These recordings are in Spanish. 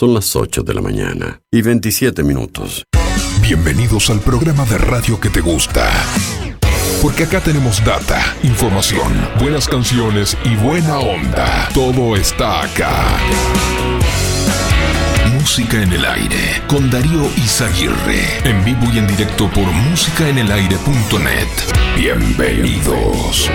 Son las 8 de la mañana y 27 minutos. Bienvenidos al programa de radio que te gusta. Porque acá tenemos data, información, buenas canciones y buena onda. Todo está acá. Música en el aire con Darío Izaguirre. En vivo y en directo por musicaenelaire.net. Bienvenidos.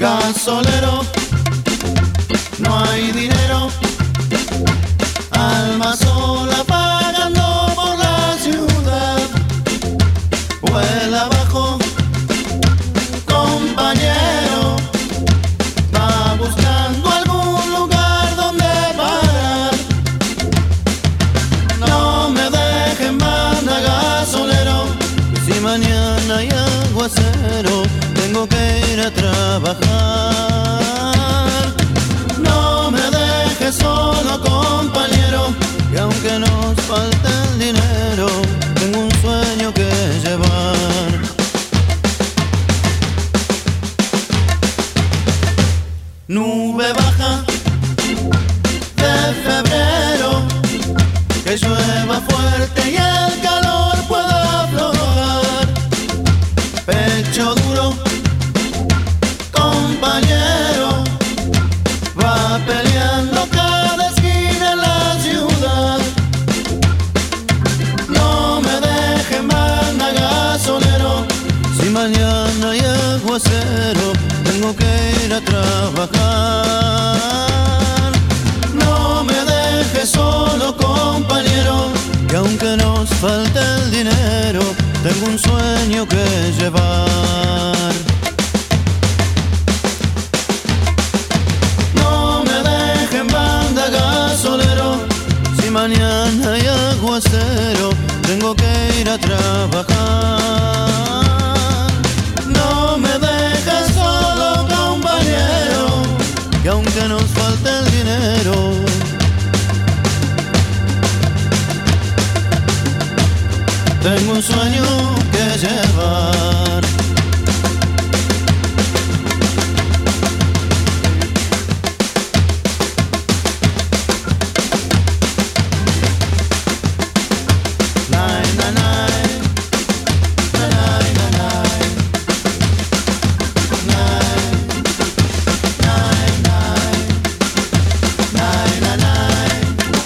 Gasolero, no hay dinero, alma sola pagando por la ciudad, vuela abajo, compañero, va buscando algún lugar donde parar, no me dejen más a gasolero, si mañana hay aguacero, tengo que ir a trabajar. No me dejes solo, compañero, que aunque nos falte el dinero, tengo un sueño que llevar. Nube baja de febrero, que llueva fuerte y el calor pueda aflojar. Pecho duro, compañero, va peleando cada esquina en la ciudad. No me dejen mandar gasolero, si mañana hay aguacero, tengo que ir a trabajar. No me dejes solo, compañero, que aunque nos falte el dinero, tengo un sueño que llevar. Mañana y aguacero, tengo que ir a trabajar. No me dejes solo, compañero, que aunque nos falte el dinero, tengo un sueño que llevar.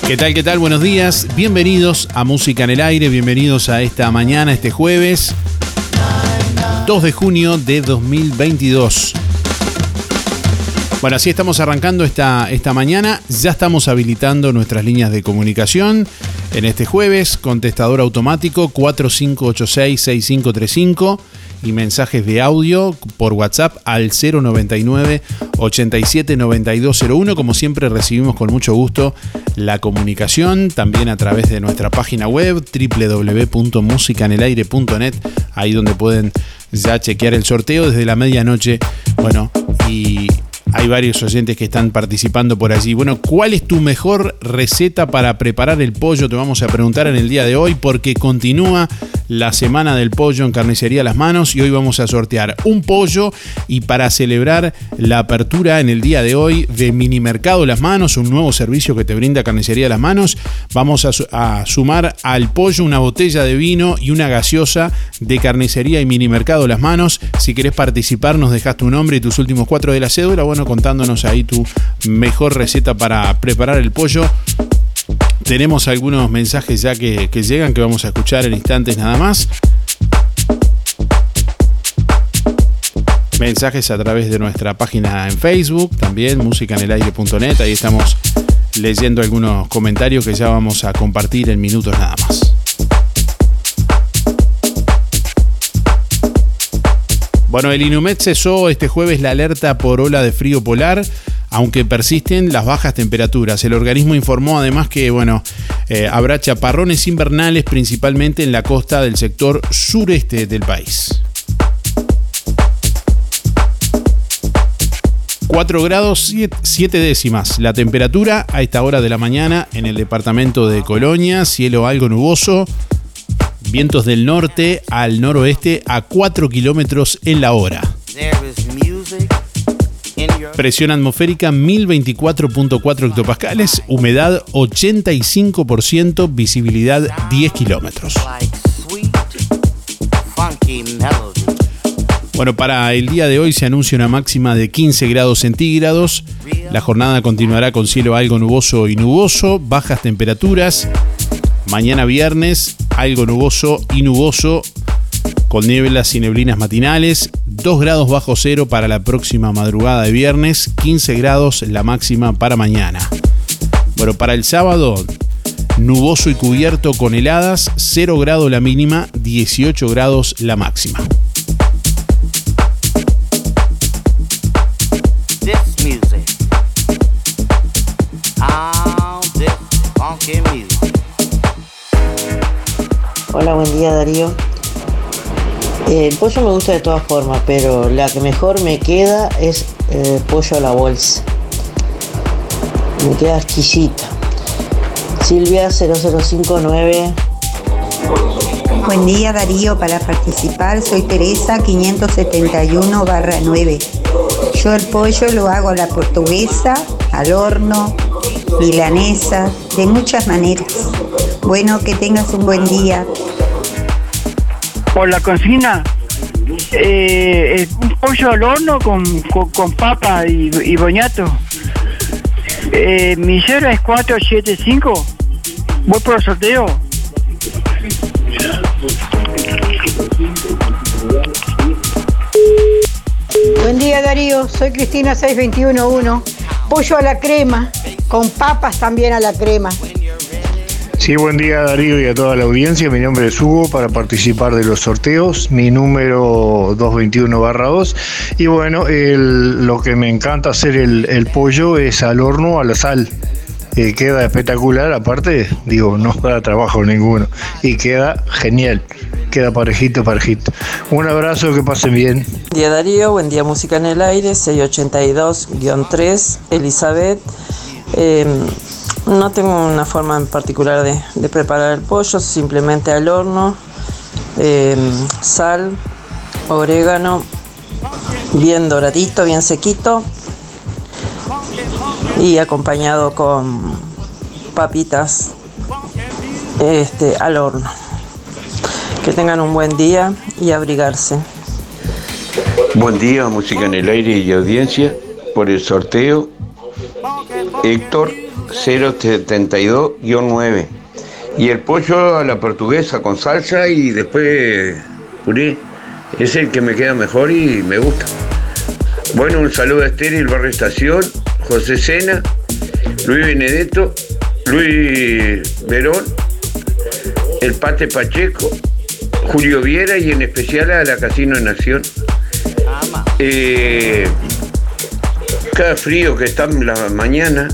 ¿Qué tal? ¿Qué tal? Buenos días. Bienvenidos a Música en el Aire. Bienvenidos a esta mañana, este jueves 2 de junio de 2022. Bueno, así estamos arrancando esta mañana. Ya estamos habilitando nuestras líneas de comunicación. En este jueves, contestador automático 4586-6535 y mensajes de audio por WhatsApp al 099-879201. Como siempre, recibimos con mucho gusto la comunicación, también a través de nuestra página web www.musicaenelaire.net, ahí donde pueden ya chequear el sorteo desde la medianoche. Bueno, y hay varios oyentes que están participando por allí. Bueno, ¿cuál es tu mejor receta para preparar el pollo? Te vamos a preguntar en el día de hoy, porque continúa la semana del pollo en Carnicería Las Manos y hoy vamos a sortear un pollo, y para celebrar la apertura en el día de hoy de Minimercado Las Manos, un nuevo servicio que te brinda Carnicería Las Manos, vamos a sumar al pollo una botella de vino y una gaseosa de Carnicería y Minimercado Las Manos. Si querés participar, nos dejás tu nombre y tus últimos 4 de la cédula, bueno, contándonos ahí tu mejor receta para preparar el pollo. Tenemos algunos mensajes ya que llegan, que vamos a escuchar en instantes nada más. Mensajes a través de nuestra página en Facebook, también musicaenelaire.net. Ahí estamos leyendo algunos comentarios que ya vamos a compartir en minutos nada más. Bueno, el INUMED cesó este jueves la alerta por ola de frío polar, aunque persisten las bajas temperaturas. El organismo informó además que, bueno, habrá chaparrones invernales principalmente en la costa del sector sureste del país. 4 grados 7 décimas. La temperatura a esta hora de la mañana en el departamento de Colonia, cielo algo nuboso, vientos del norte al noroeste a 4 kilómetros en la hora. Presión atmosférica 1024.4 hectopascales, humedad 85%, visibilidad 10 kilómetros. Bueno, para el día de hoy se anuncia una máxima de 15 grados centígrados. La jornada continuará con cielo algo nuboso y nuboso, bajas temperaturas. Mañana viernes, algo nuboso y nuboso, con nieblas y neblinas matinales. 2 grados bajo cero para la próxima madrugada de viernes, 15 grados la máxima para mañana. Bueno, para el sábado, nuboso y cubierto con heladas, 0 grados la mínima, 18 grados la máxima. Hola, buen día, Darío. El pollo me gusta de todas formas, pero la que mejor me queda es pollo a la bolsa. Me queda exquisita. Silvia 0059. Buen día, Darío. Para participar, soy Teresa 571-9. Yo el pollo lo hago a la portuguesa, al horno, milanesa, de muchas maneras. Bueno, que tengas un buen día. Por la cocina, un pollo al horno con papa y boñato. Mi cero es 475. Voy por el sorteo. Buen día, Darío. Soy Cristina 6211. Pollo a la crema, con papas también a la crema. Sí, buen día, Darío, y a toda la audiencia. Mi nombre es Hugo, para participar de los sorteos, mi número 221-2. Y bueno, lo que me encanta hacer el pollo es al horno a la sal. Queda espectacular, aparte, digo, no da trabajo ninguno. Y queda genial, queda parejito. Un abrazo, que pasen bien. Buen día, Darío, buen día, Música en el Aire, 682-3, Elizabeth. No tengo una forma en particular de preparar el pollo, simplemente al horno, sal, orégano, bien doradito, bien sequito y acompañado con papitas al horno. Que tengan un buen día y abrigarse. Buen día, Música en el Aire y audiencia, por el sorteo. Héctor 072-9. Y el pollo a la portuguesa con salsa y después puré. Es el que me queda mejor y me gusta. Bueno, un saludo a Esther y el Barrio Estación, José Sena, Luis Benedetto, Luis Verón, el Pate Pacheco, Julio Viera y en especial a la Casino de Nación. Cada frío que está en la mañana.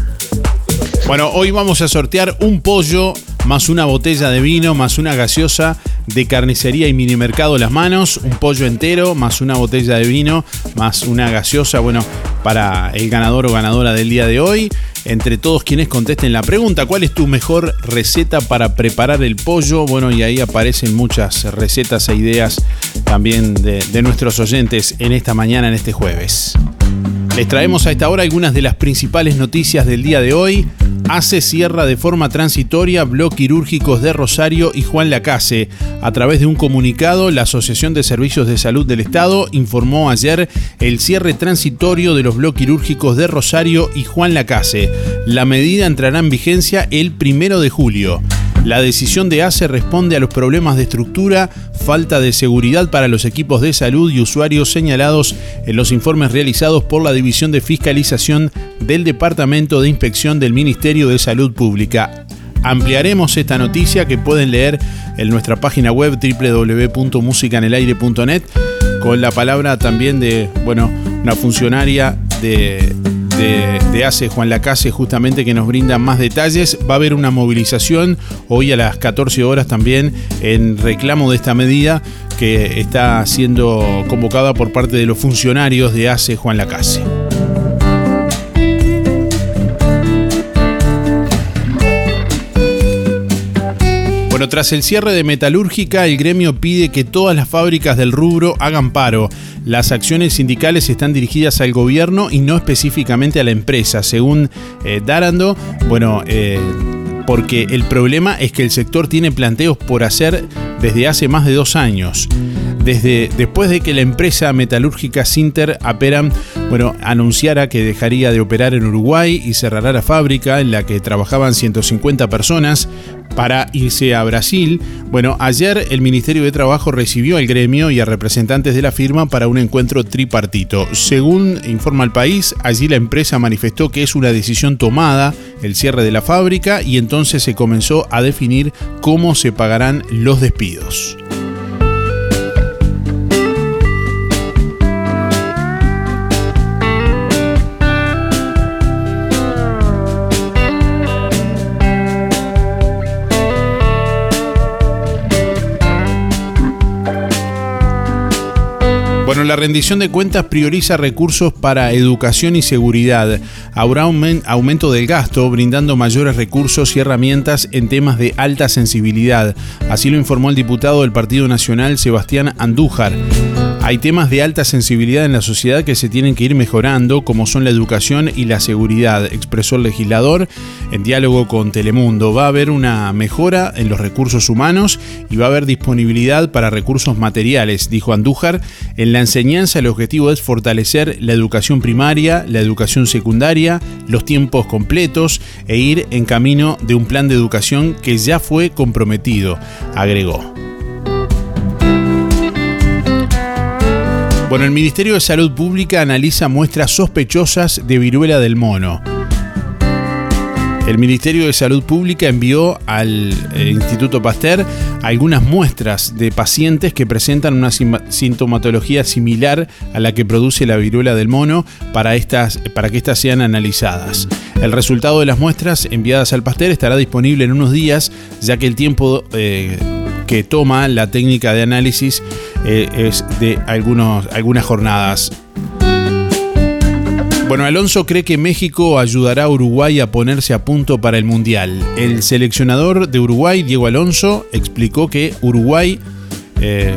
Bueno, hoy vamos a sortear un pollo, más una botella de vino, más una gaseosa de Carnicería y Minimercado Las Manos. Un pollo entero, más una botella de vino, más una gaseosa, bueno, para el ganador o ganadora del día de hoy. Entre todos quienes contesten la pregunta, ¿cuál es tu mejor receta para preparar el pollo? Bueno, y ahí aparecen muchas recetas e ideas también de nuestros oyentes en esta mañana, en este jueves. Les traemos a esta hora algunas de las principales noticias del día de hoy. ASSE cierra de forma transitoria bloques quirúrgicos de Rosario y Juan Lacase. A través de un comunicado, la Asociación de Servicios de Salud del Estado informó ayer el cierre transitorio de los bloques quirúrgicos de Rosario y Juan Lacase. La medida entrará en vigencia el 1 de julio. La decisión de ASSE responde a los problemas de estructura, falta de seguridad para los equipos de salud y usuarios señalados en los informes realizados por la División de Fiscalización del Departamento de Inspección del Ministerio de Salud Pública. Ampliaremos esta noticia que pueden leer en nuestra página web www.musicanelaire.net con la palabra también de, bueno, una funcionaria de ASSE, Juan Lacase, justamente, que nos brinda más detalles. Va a haber una movilización hoy a las 14 horas también en reclamo de esta medida que está siendo convocada por parte de los funcionarios de ASSE, Juan Lacase. Bueno, tras el cierre de Metalúrgica, el gremio pide que todas las fábricas del rubro hagan paro. Las acciones sindicales están dirigidas al gobierno y no específicamente a la empresa, según Darando. Bueno, porque el problema es que el sector tiene planteos por hacer desde hace más de 2 años. Después de que la empresa metalúrgica Sinter Aperam, bueno, anunciara que dejaría de operar en Uruguay y cerrará la fábrica en la que trabajaban 150 personas para irse a Brasil. Bueno, ayer el Ministerio de Trabajo recibió al gremio y a representantes de la firma para un encuentro tripartito. Según informa El País, allí la empresa manifestó que es una decisión tomada el cierre de la fábrica y entonces se comenzó a definir cómo se pagarán los despidos. Bueno, la rendición de cuentas prioriza recursos para educación y seguridad. Habrá aumento del gasto, brindando mayores recursos y herramientas en temas de alta sensibilidad. Así lo informó el diputado del Partido Nacional, Sebastián Andújar. Hay temas de alta sensibilidad en la sociedad que se tienen que ir mejorando, como son la educación y la seguridad, expresó el legislador en diálogo con Telemundo. Va a haber una mejora en los recursos humanos y va a haber disponibilidad para recursos materiales, dijo Andújar. En la enseñanza, el objetivo es fortalecer la educación primaria, la educación secundaria, los tiempos completos e ir en camino de un plan de educación que ya fue comprometido, agregó. Bueno, el Ministerio de Salud Pública analiza muestras sospechosas de viruela del mono. El Ministerio de Salud Pública envió al Instituto Pasteur algunas muestras de pacientes que presentan una sintomatología similar a la que produce la viruela del mono para que estas sean analizadas. El resultado de las muestras enviadas al Pasteur estará disponible en unos días, ya que el tiempo que toma la técnica de análisis es de algunas jornadas. Bueno, Alonso cree que México ayudará a Uruguay a ponerse a punto para el Mundial. El seleccionador de Uruguay, Diego Alonso, explicó que Uruguay,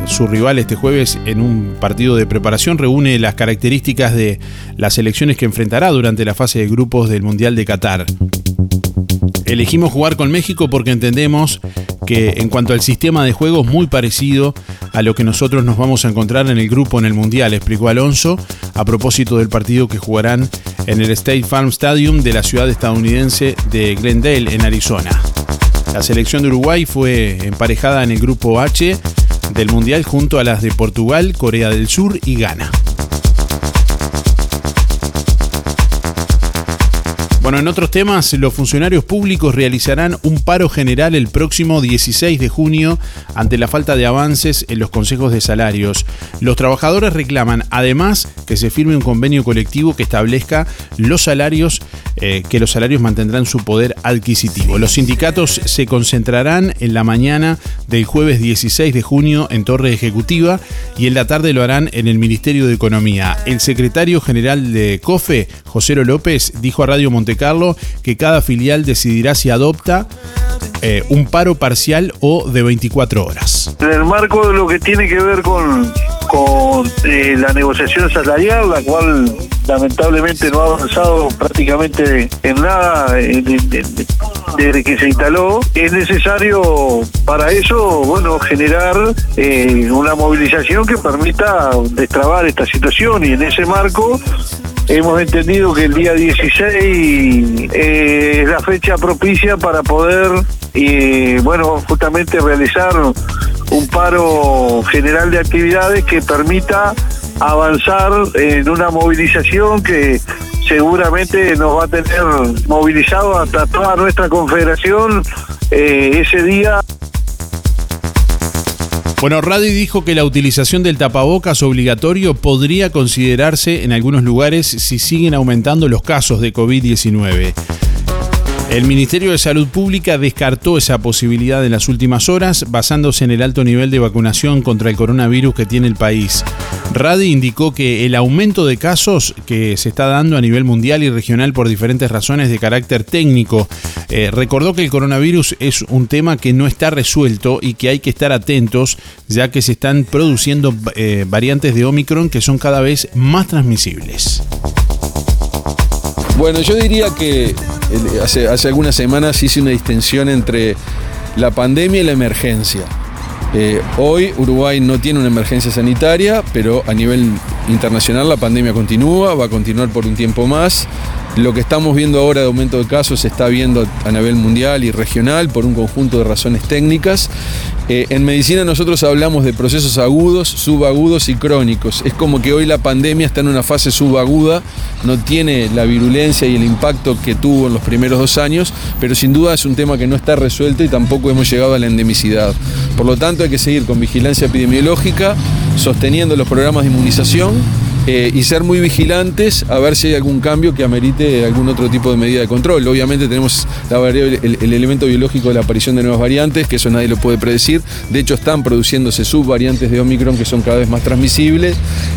su rival este jueves en un partido de preparación, reúne las características de las selecciones que enfrentará durante la fase de grupos del Mundial de Qatar. Elegimos jugar con México porque entendemos que en cuanto al sistema de juego es muy parecido a lo que nosotros nos vamos a encontrar en el grupo en el Mundial, explicó Alonso a propósito del partido que jugarán en el State Farm Stadium de la ciudad estadounidense de Glendale, en Arizona. La selección de Uruguay fue emparejada en el grupo H del Mundial junto a las de Portugal, Corea del Sur y Ghana. Bueno, en otros temas, los funcionarios públicos realizarán un paro general el próximo 16 de junio ante la falta de avances en los consejos de salarios. Los trabajadores reclaman, además, que se firme un convenio colectivo que establezca los salarios, que los salarios mantendrán su poder adquisitivo. Los sindicatos se concentrarán en la mañana del jueves 16 de junio en Torre Ejecutiva y en la tarde lo harán en el Ministerio de Economía. El secretario general de COFE, José López, dijo a Radio Montecarlo que cada filial decidirá si adopta un paro parcial o de 24 horas. En el marco de lo que tiene que ver con la negociación salarial, la cual lamentablemente no ha avanzado prácticamente en nada desde que se instaló, es necesario para eso, bueno, generar una movilización que permita destrabar esta situación, y en ese marco hemos entendido que el día 16 es la fecha propicia para poder, justamente realizar un paro general de actividades que permita avanzar en una movilización que seguramente nos va a tener movilizado hasta toda nuestra confederación ese día. Bueno, Radi dijo que la utilización del tapabocas obligatorio podría considerarse en algunos lugares si siguen aumentando los casos de COVID-19. El Ministerio de Salud Pública descartó esa posibilidad en las últimas horas, basándose en el alto nivel de vacunación contra el coronavirus que tiene el país. RADI indicó que el aumento de casos que se está dando a nivel mundial y regional por diferentes razones de carácter técnico. Recordó que el coronavirus es un tema que no está resuelto y que hay que estar atentos, ya que se están produciendo variantes de Omicron que son cada vez más transmisibles. Bueno, yo diría que hace algunas semanas hice una distinción entre la pandemia y la emergencia. Hoy Uruguay no tiene una emergencia sanitaria, pero a nivel internacional la pandemia continúa, va a continuar por un tiempo más. Lo que estamos viendo ahora de aumento de casos se está viendo a nivel mundial y regional por un conjunto de razones técnicas. En medicina nosotros hablamos de procesos agudos, subagudos y crónicos. Es como que hoy la pandemia está en una fase subaguda, no tiene la virulencia y el impacto que tuvo en los primeros 2 años, pero sin duda es un tema que no está resuelto y tampoco hemos llegado a la endemicidad. Por lo tanto, hay que seguir con vigilancia epidemiológica, sosteniendo los programas de inmunización y ser muy vigilantes a ver si hay algún cambio que amerite algún otro tipo de medida de control. Obviamente tenemos el elemento biológico de la aparición de nuevas variantes, que eso nadie lo puede predecir. De hecho, están produciéndose subvariantes de Omicron que son cada vez más transmisibles.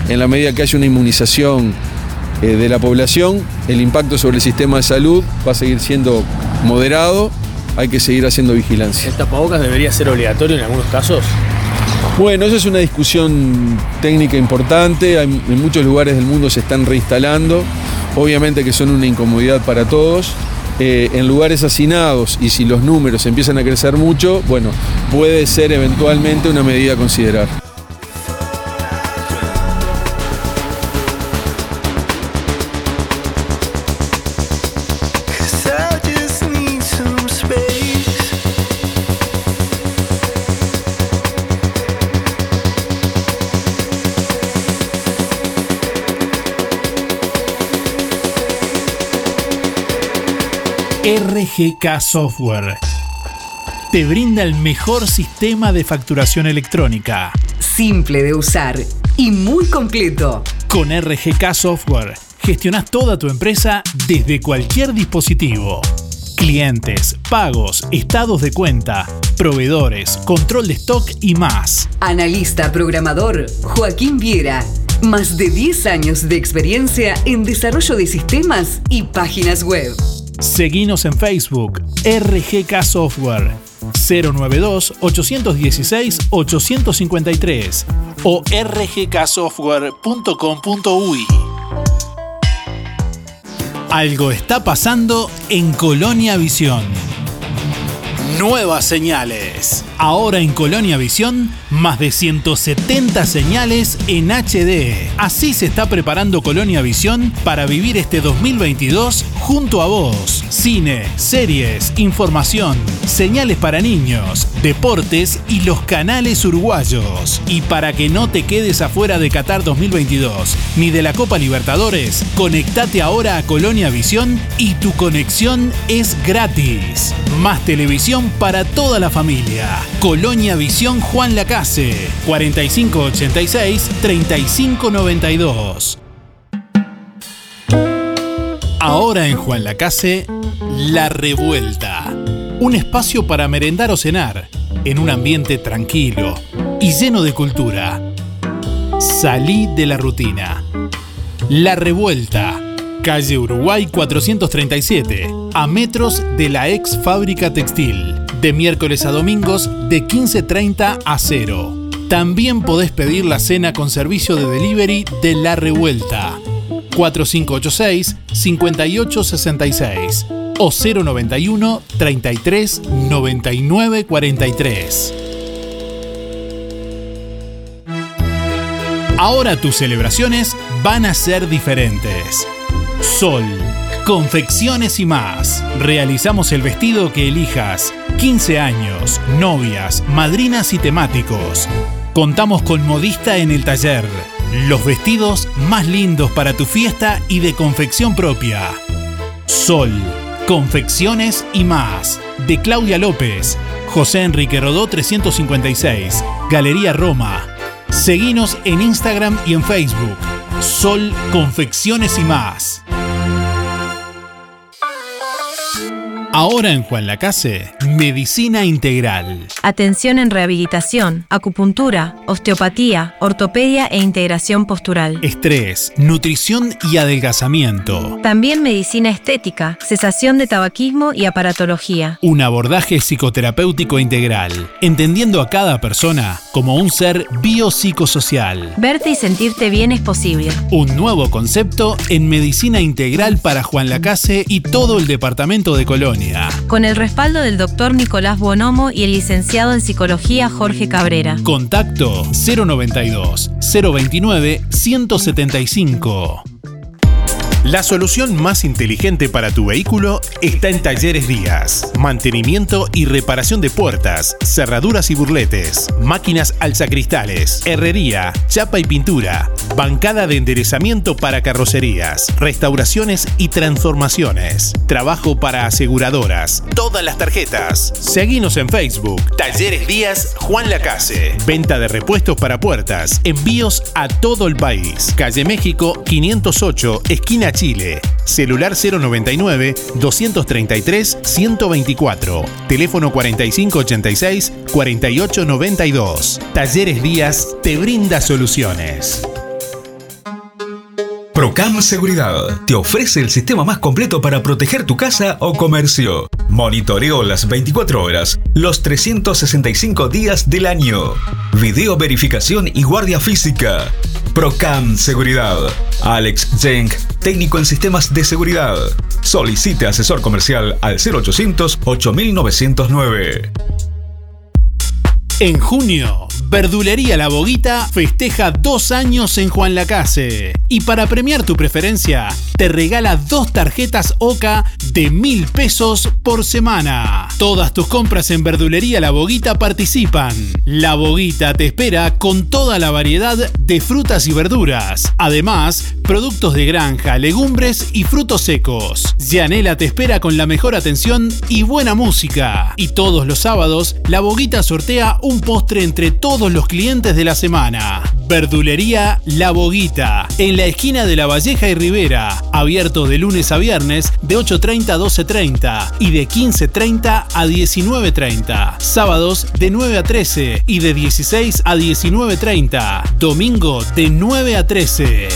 En la medida que haya una inmunización de la población, el impacto sobre el sistema de salud va a seguir siendo moderado. Hay que seguir haciendo vigilancia. ¿El tapabocas debería ser obligatorio en algunos casos? Bueno, eso es una discusión técnica importante. En muchos lugares del mundo se están reinstalando. Obviamente que son una incomodidad para todos. En lugares hacinados, y si los números empiezan a crecer mucho, bueno, puede ser eventualmente una medida a considerar. RGK Software te brinda el mejor sistema de facturación electrónica. Simple de usar y muy completo. Con RGK Software gestionás toda tu empresa desde cualquier dispositivo. Clientes, pagos, estados de cuenta, proveedores, control de stock y más. Analista programador Joaquín Viera. Más de 10 años de experiencia en desarrollo de sistemas y páginas web. Seguinos en Facebook, RGK Software, 092-816-853 o rgksoftware.com.uy. Algo está pasando en Colonia Visión. Nuevas señales. Ahora en Colonia Visión, más de 170 señales en HD. Así se está preparando Colonia Visión para vivir este 2022 junto a vos. Cine, series, información, señales para niños, deportes y los canales uruguayos. Y para que no te quedes afuera de Qatar 2022 ni de la Copa Libertadores, conectate ahora a Colonia Visión y tu conexión es gratis. Más televisión para toda la familia. Colonia Visión Juan Lacase, 4586-3592. Ahora en Juan Lacase, La Revuelta. Un espacio para merendar o cenar, en un ambiente tranquilo y lleno de cultura. Salí de la rutina. La Revuelta. Calle Uruguay 437, a metros de la ex fábrica textil. De miércoles a domingos de 15:30 a 0. También podés pedir la cena con servicio de delivery de La Revuelta. 4586-5866 o 091-33-9943. Ahora tus celebraciones van a ser diferentes. Sol, confecciones y más. Realizamos el vestido que elijas. 15 años, novias, madrinas y temáticos. Contamos con modista en el taller. Los vestidos más lindos para tu fiesta y de confección propia. Sol, confecciones y más. De Claudia López. José Enrique Rodó 356. Galería Roma. Seguinos en Instagram y en Facebook. Sol, confecciones y más. Ahora en Juan Lacase, Medicina Integral. Atención en rehabilitación, acupuntura, osteopatía, ortopedia e integración postural. Estrés, nutrición y adelgazamiento. También medicina estética, cesación de tabaquismo y aparatología. Un abordaje psicoterapéutico integral, entendiendo a cada persona como un ser biopsicosocial. Verte y sentirte bien es posible. Un nuevo concepto en Medicina Integral para Juan Lacase y todo el departamento de Colonia. Con el respaldo del doctor Nicolás Bonomo y el licenciado en Psicología Jorge Cabrera. Contacto 092-029-175. La solución más inteligente para tu vehículo está en Talleres Díaz. Mantenimiento y reparación de puertas, cerraduras y burletes, máquinas alzacristales, herrería, chapa y pintura, bancada de enderezamiento para carrocerías, restauraciones y transformaciones, trabajo para aseguradoras, todas las tarjetas. Seguinos en Facebook, Talleres Díaz Juan Lacase. Venta de repuestos para puertas, envíos a todo el país. Calle México 508, esquina Chile, celular 099-233-124, teléfono 4586-4892. Talleres Díaz te brinda soluciones. ProCam Seguridad te ofrece el sistema más completo para proteger tu casa o comercio. Monitoreo las 24 horas, los 365 días del año. Video verificación y guardia física. ProCam Seguridad. Alex Jenk, técnico en sistemas de seguridad. Solicite asesor comercial al 0800-8909. En junio, Verdulería La Boguita festeja 2 años en Juan Lacase. Y para premiar tu preferencia, te regala 2 tarjetas OCA de 1.000 pesos por semana. Todas tus compras en Verdulería La Boguita participan. La Boguita te espera con toda la variedad de frutas y verduras. Además, productos de granja, legumbres y frutos secos. Yanela te espera con la mejor atención y buena música. Y todos los sábados, La Boguita sortea un postre entre todos los clientes de la semana. Verdulería La Boguita, en la esquina de La Valleja y Rivera, abierto de lunes a viernes de 8:30 a 12:30 y de 15:30 a 19:30. Sábados de 9 a 13 y de 16 a 19:30. Domingo de 9 a 13.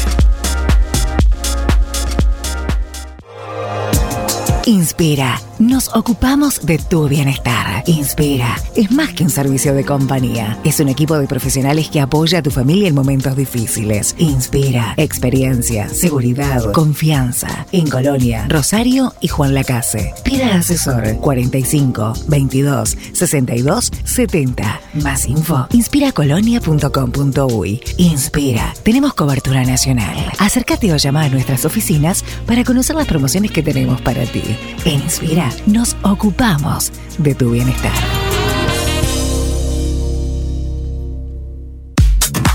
Inspira. Nos ocupamos de tu bienestar. Inspira es más que un servicio de compañía. Es un equipo de profesionales que apoya a tu familia en momentos difíciles. Inspira experiencia, seguridad, confianza. En Colonia, Rosario y Juan Lacase. Pida asesor 45 22 62 70. Más info inspiracolonia.com.uy. Inspira, tenemos cobertura nacional. Acércate o llama a nuestras oficinas para conocer las promociones que tenemos para ti. En Inspira nos ocupamos de tu bienestar.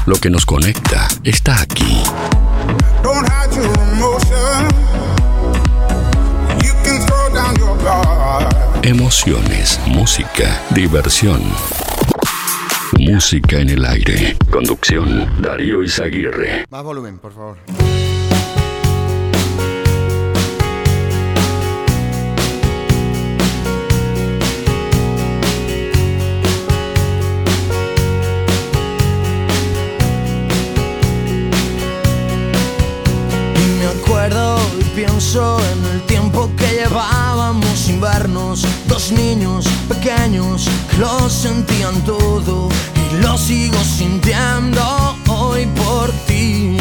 Lo que nos conecta está aquí. Emociones, música, diversión. Música en el aire. Conducción, Darío Izaguirre. Más volumen, por favor. Pienso en el tiempo que llevábamos sin vernos. 2 niños pequeños que lo sentían todo y lo sigo sintiendo hoy por ti.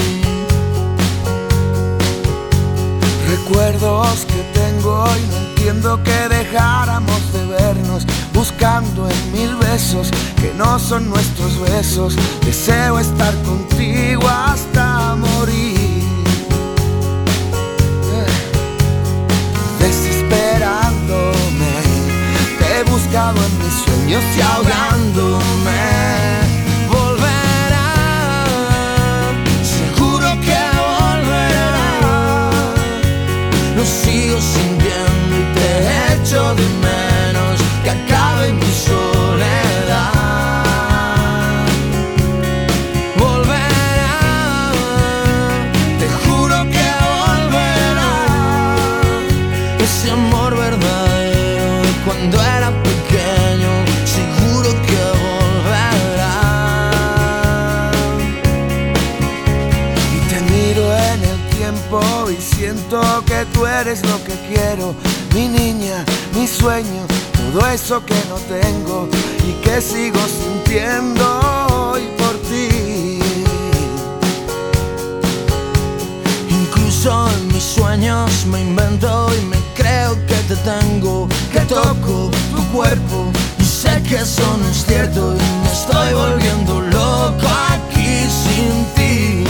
Recuerdos que tengo y no entiendo que dejáramos de vernos. Buscando en 1000 besos que no son nuestros besos. Deseo estar contigo hasta morir. Desesperándome, te he buscado en mis sueños y ahogándome. Volverá, seguro que volverá. Lo sigo sintiendo y te echo de menos. Que acabe mi soledad. Volverá, te juro que volverá. Ese amor verdadero. y siento que tú eres lo que quiero, mi niña, mis sueños, todo eso que no tengo y que sigo sintiendo hoy por ti. Incluso en mis sueños me invento y me creo que te tengo, que toco tu cuerpo y sé que eso no es cierto y me estoy volviendo loco aquí sin ti.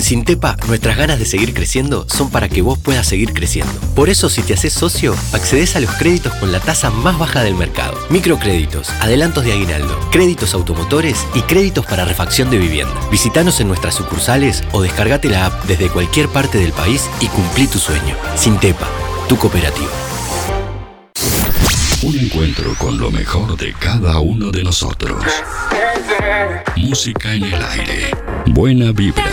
Sintepa, nuestras ganas de seguir creciendo son para que vos puedas seguir creciendo. Por eso, si te haces socio, accedes a los créditos con la tasa más baja del mercado. Microcréditos, adelantos de aguinaldo, créditos automotores y créditos para refacción de vivienda. Visítanos en nuestras sucursales o descargate la app desde cualquier parte del país y cumplí tu sueño. Sintepa, tu cooperativa. Un encuentro con lo mejor de cada uno de nosotros. Música en el aire. Buena vibra.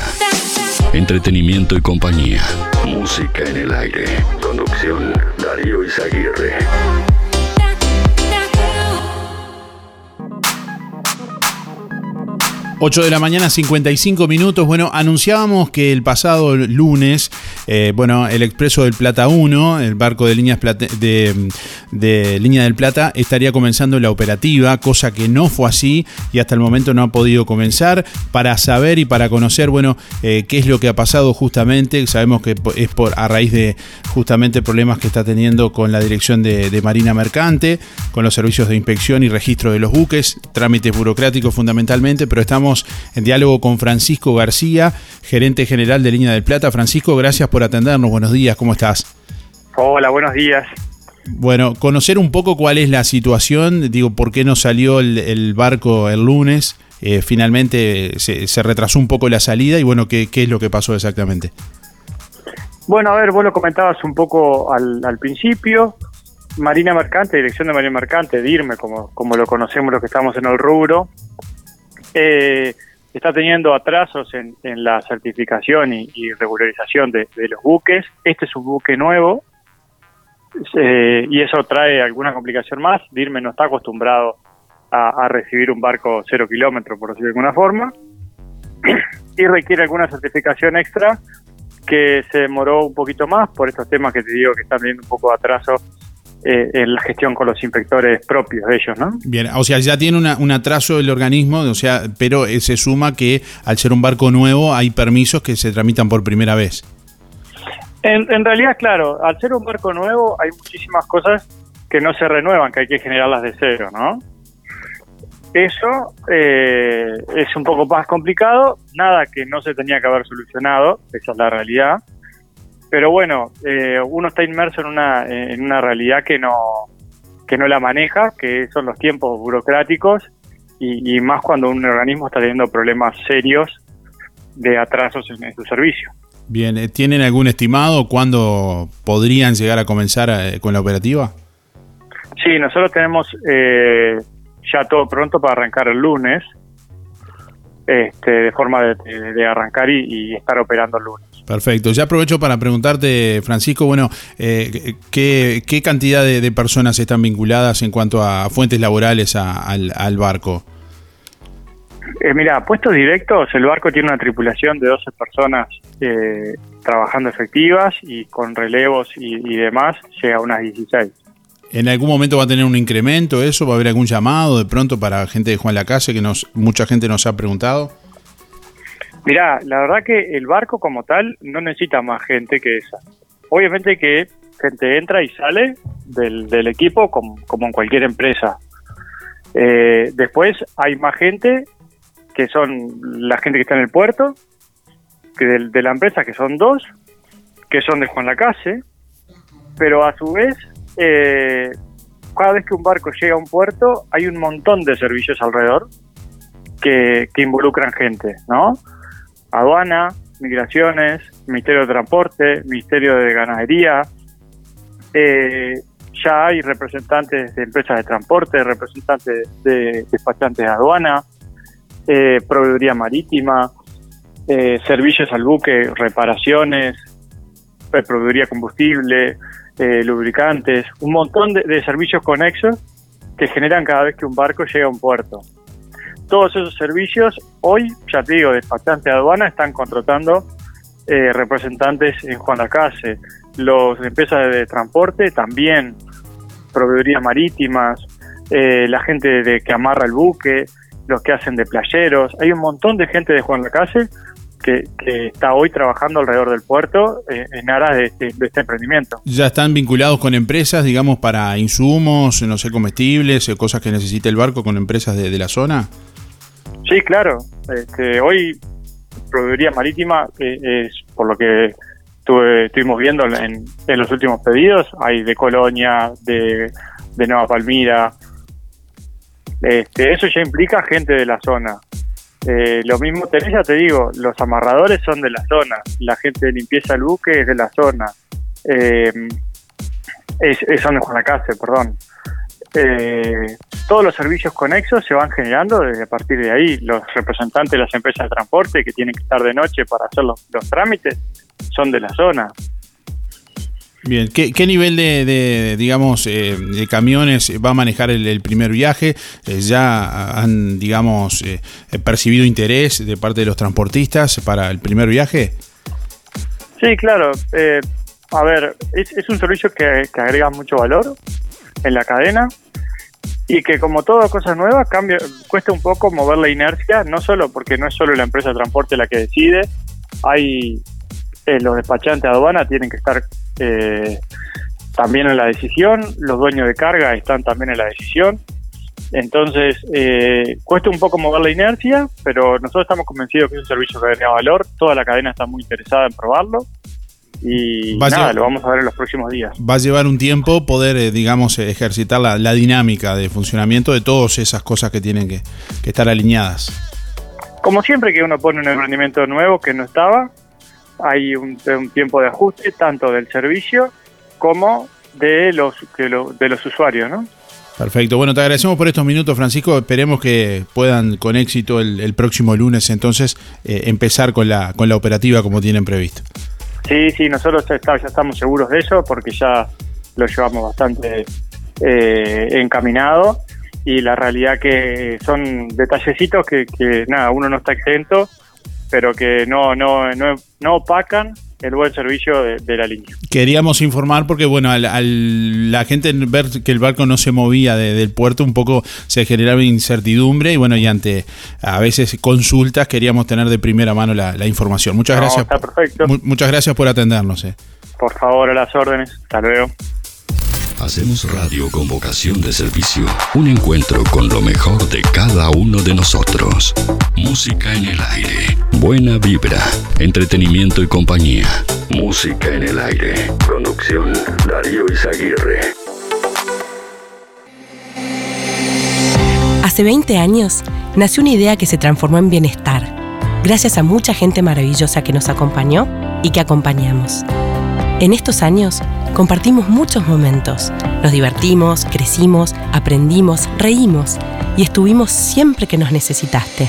Entretenimiento y compañía. Música en el aire. Conducción, Darío Izaguirre. Ocho de la mañana, 55 minutos. Bueno, anunciábamos que el pasado lunes, el Expreso del Plata 1, el barco de Línea del Plata, estaría comenzando la operativa, cosa que no fue así y hasta el momento no ha podido comenzar. Para saber y para conocer, qué es lo que ha pasado justamente, sabemos que es a raíz de justamente problemas que está teniendo con la dirección de Marina Mercante, con los servicios de inspección y registro de los buques, trámites burocráticos fundamentalmente, pero estamos en diálogo con Francisco García, gerente general de Línea del Plata. Francisco, gracias por atendernos. Buenos días, ¿cómo estás? Hola, buenos días. Bueno, conocer un poco cuál es la situación, por qué no salió el barco el lunes, finalmente se retrasó un poco la salida y ¿qué es lo que pasó exactamente? Bueno, a ver, vos lo comentabas un poco al principio. Marina Mercante, dirección de Marina Mercante, DIRME, como lo conocemos los que estamos en el rubro, está teniendo atrasos en la certificación y regularización de los buques. Este es un buque nuevo y eso trae alguna complicación más. DIRME no está acostumbrado a recibir un barco 0 kilómetros, por decirlo de alguna forma, y requiere alguna certificación extra que se demoró un poquito más por estos temas que te digo que están teniendo un poco de atraso en la gestión con los inspectores propios de ellos, ¿no? Bien, o sea, ya tiene un atraso el organismo, pero se suma que al ser un barco nuevo hay permisos que se tramitan por primera vez. En realidad, claro, al ser un barco nuevo hay muchísimas cosas que no se renuevan, que hay que generarlas de cero, ¿no? Eso es un poco más complicado, nada que no se tenía que haber solucionado, esa es la realidad. Pero bueno, uno está inmerso en una realidad que no la maneja, que son los tiempos burocráticos y más cuando un organismo está teniendo problemas serios de atrasos en su servicio. Bien, ¿tienen algún estimado cuándo podrían llegar a comenzar con la operativa? Sí, nosotros tenemos ya todo pronto para arrancar el lunes, de forma de arrancar y estar operando el lunes. Perfecto. Ya aprovecho para preguntarte, Francisco, ¿qué cantidad de personas están vinculadas en cuanto a fuentes laborales al barco? Mirá, puestos directos, el barco tiene una tripulación de 12 personas trabajando efectivas y con relevos y demás llega a unas 16. ¿En algún momento va a tener un incremento eso? ¿Va a haber algún llamado de pronto para gente de Juan Lacalle que mucha gente nos ha preguntado? Mirá, la verdad que el barco como tal no necesita más gente que esa. Obviamente que gente entra y sale del equipo como en cualquier empresa. Después hay más gente que son la gente que está en el puerto, que de la empresa, que son dos, que son de Juan Lacalle, pero a su vez cada vez que un barco llega a un puerto hay un montón de servicios alrededor que involucran gente, ¿no? Aduana, migraciones, Ministerio de Transporte, Ministerio de Ganadería, ya hay representantes de empresas de transporte, representantes de despachantes de aduana, proveeduría marítima, servicios al buque, reparaciones, proveeduría combustible, lubricantes, un montón de servicios conexos que generan cada vez que un barco llega a un puerto. Todos esos servicios, hoy, ya te digo, despachantes de aduana están contratando representantes en Juan Lacalle, las empresas de transporte también, proveedurías marítimas, la gente que amarra el buque, los que hacen de playeros. Hay un montón de gente de Juan Lacalle que está hoy trabajando alrededor del puerto en aras de este emprendimiento. ¿Ya están vinculados con empresas, digamos, para insumos, no sé, comestibles, cosas que necesita el barco con empresas de la zona? Sí, claro. Hoy proveeduría marítima es, por lo que estuvimos viendo en los últimos pedidos, hay de Colonia, de Nueva Palmira. Eso ya implica gente de la zona. Lo mismo tenés, ya te digo, los amarradores son de la zona, la gente de limpieza del buque es de la zona, son de Juan Lacalle, perdón. Todos los servicios conexos se van generando desde a partir de ahí. Los representantes de las empresas de transporte que tienen que estar de noche para hacer los trámites son de la zona. Bien, ¿qué nivel de camiones va a manejar el primer viaje? ¿Ya han, percibido interés de parte de los transportistas para el primer viaje? Sí, claro. Es un servicio que agrega mucho valor en la cadena y que, como toda cosa nueva, cuesta un poco mover la inercia, no solo porque no es solo la empresa de transporte la que decide, hay... los despachantes de aduana tienen que estar también en la decisión, los dueños de carga están también en la decisión, entonces cuesta un poco mover la inercia, pero nosotros estamos convencidos que es un servicio que agrega valor, toda la cadena está muy interesada en probarlo y lo vamos a ver en los próximos días. Va a llevar un tiempo poder, ejercitar la dinámica de funcionamiento de todas esas cosas que tienen que estar alineadas. Como siempre que uno pone un emprendimiento nuevo que no estaba, hay un tiempo de ajuste tanto del servicio como de los usuarios, ¿no? Perfecto. Bueno, te agradecemos por estos minutos, Francisco. Esperemos que puedan con éxito el próximo lunes, entonces, empezar con la operativa como tienen previsto. Sí, nosotros ya estamos seguros de eso porque ya lo llevamos bastante encaminado y la realidad que son detallecitos que uno no está exento, pero que no opacan el buen servicio de la línea. Queríamos informar porque, la gente ver que el barco no se movía del puerto, un poco se generaba incertidumbre y ante a veces consultas queríamos tener de primera mano la información. Muchas gracias. Está perfecto. Muchas gracias por atendernos. Por favor, a las órdenes. Hasta luego. Hacemos radio con vocación de servicio. Un encuentro con lo mejor de cada uno de nosotros. Música en el aire. Buena vibra. Entretenimiento y compañía. Música en el aire. Conducción Darío Izaguirre. Hace 20 años nació una idea que se transformó en bienestar. Gracias a mucha gente maravillosa que nos acompañó y que acompañamos. En estos años compartimos muchos momentos, nos divertimos, crecimos, aprendimos, reímos y estuvimos siempre que nos necesitaste.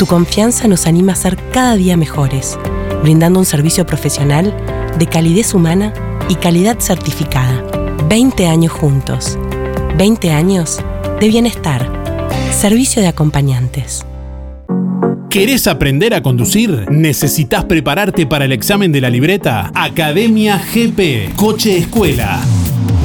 Tu confianza nos anima a ser cada día mejores, brindando un servicio profesional de calidez humana y calidad certificada. 20 años juntos, 20 años de bienestar, servicio de acompañantes. ¿Querés aprender a conducir? ¿Necesitas prepararte para el examen de la libreta? Academia GP, Coche Escuela.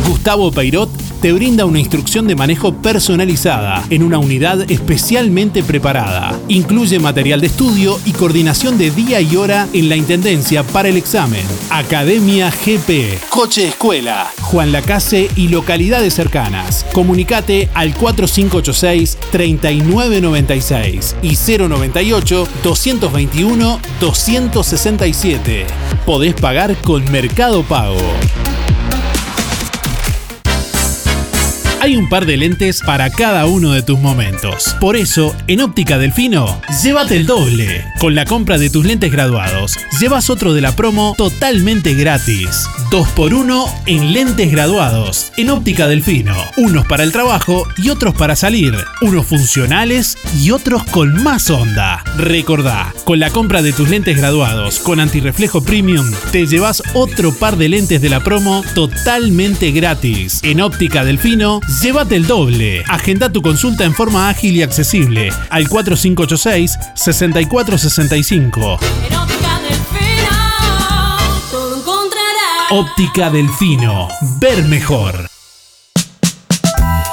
Gustavo Peirot te brinda una instrucción de manejo personalizada en una unidad especialmente preparada. Incluye material de estudio y coordinación de día y hora en la Intendencia para el examen. Academia GP, Coche Escuela, Juan Lacase y localidades cercanas. Comunicate al 4586-3996 y 098-221-267. Podés pagar con Mercado Pago. Hay un par de lentes para cada uno de tus momentos. Por eso, en Óptica Delfino, llévate el doble. Con la compra de tus lentes graduados, llevas otro de la promo totalmente gratis. 2x1 en lentes graduados, en Óptica Delfino. Unos para el trabajo y otros para salir. Unos funcionales y otros con más onda. Recordá, con la compra de tus lentes graduados con antirreflejo premium, te llevas otro par de lentes de la promo totalmente gratis. En Óptica Delfino, llévate el doble. Agenda tu consulta en forma ágil y accesible al 4586-6465. En Óptica Delfino, todo encontrarás. Óptica Delfino. Ver mejor.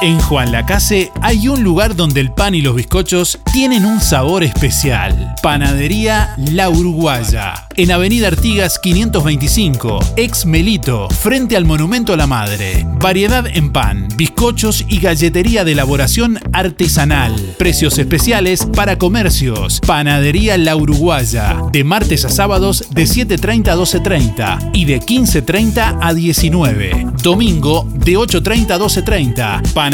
En Juan Lacase hay un lugar donde el pan y los bizcochos tienen un sabor especial. Panadería La Uruguaya. En Avenida Artigas 525, ex Melito, frente al Monumento a la Madre. Variedad en pan, bizcochos y galletería de elaboración artesanal. Precios especiales para comercios. Panadería La Uruguaya. De martes a sábados de 7:30 a 12:30 y de 15:30 a 19. Domingo de 8:30 a 12:30. Panadería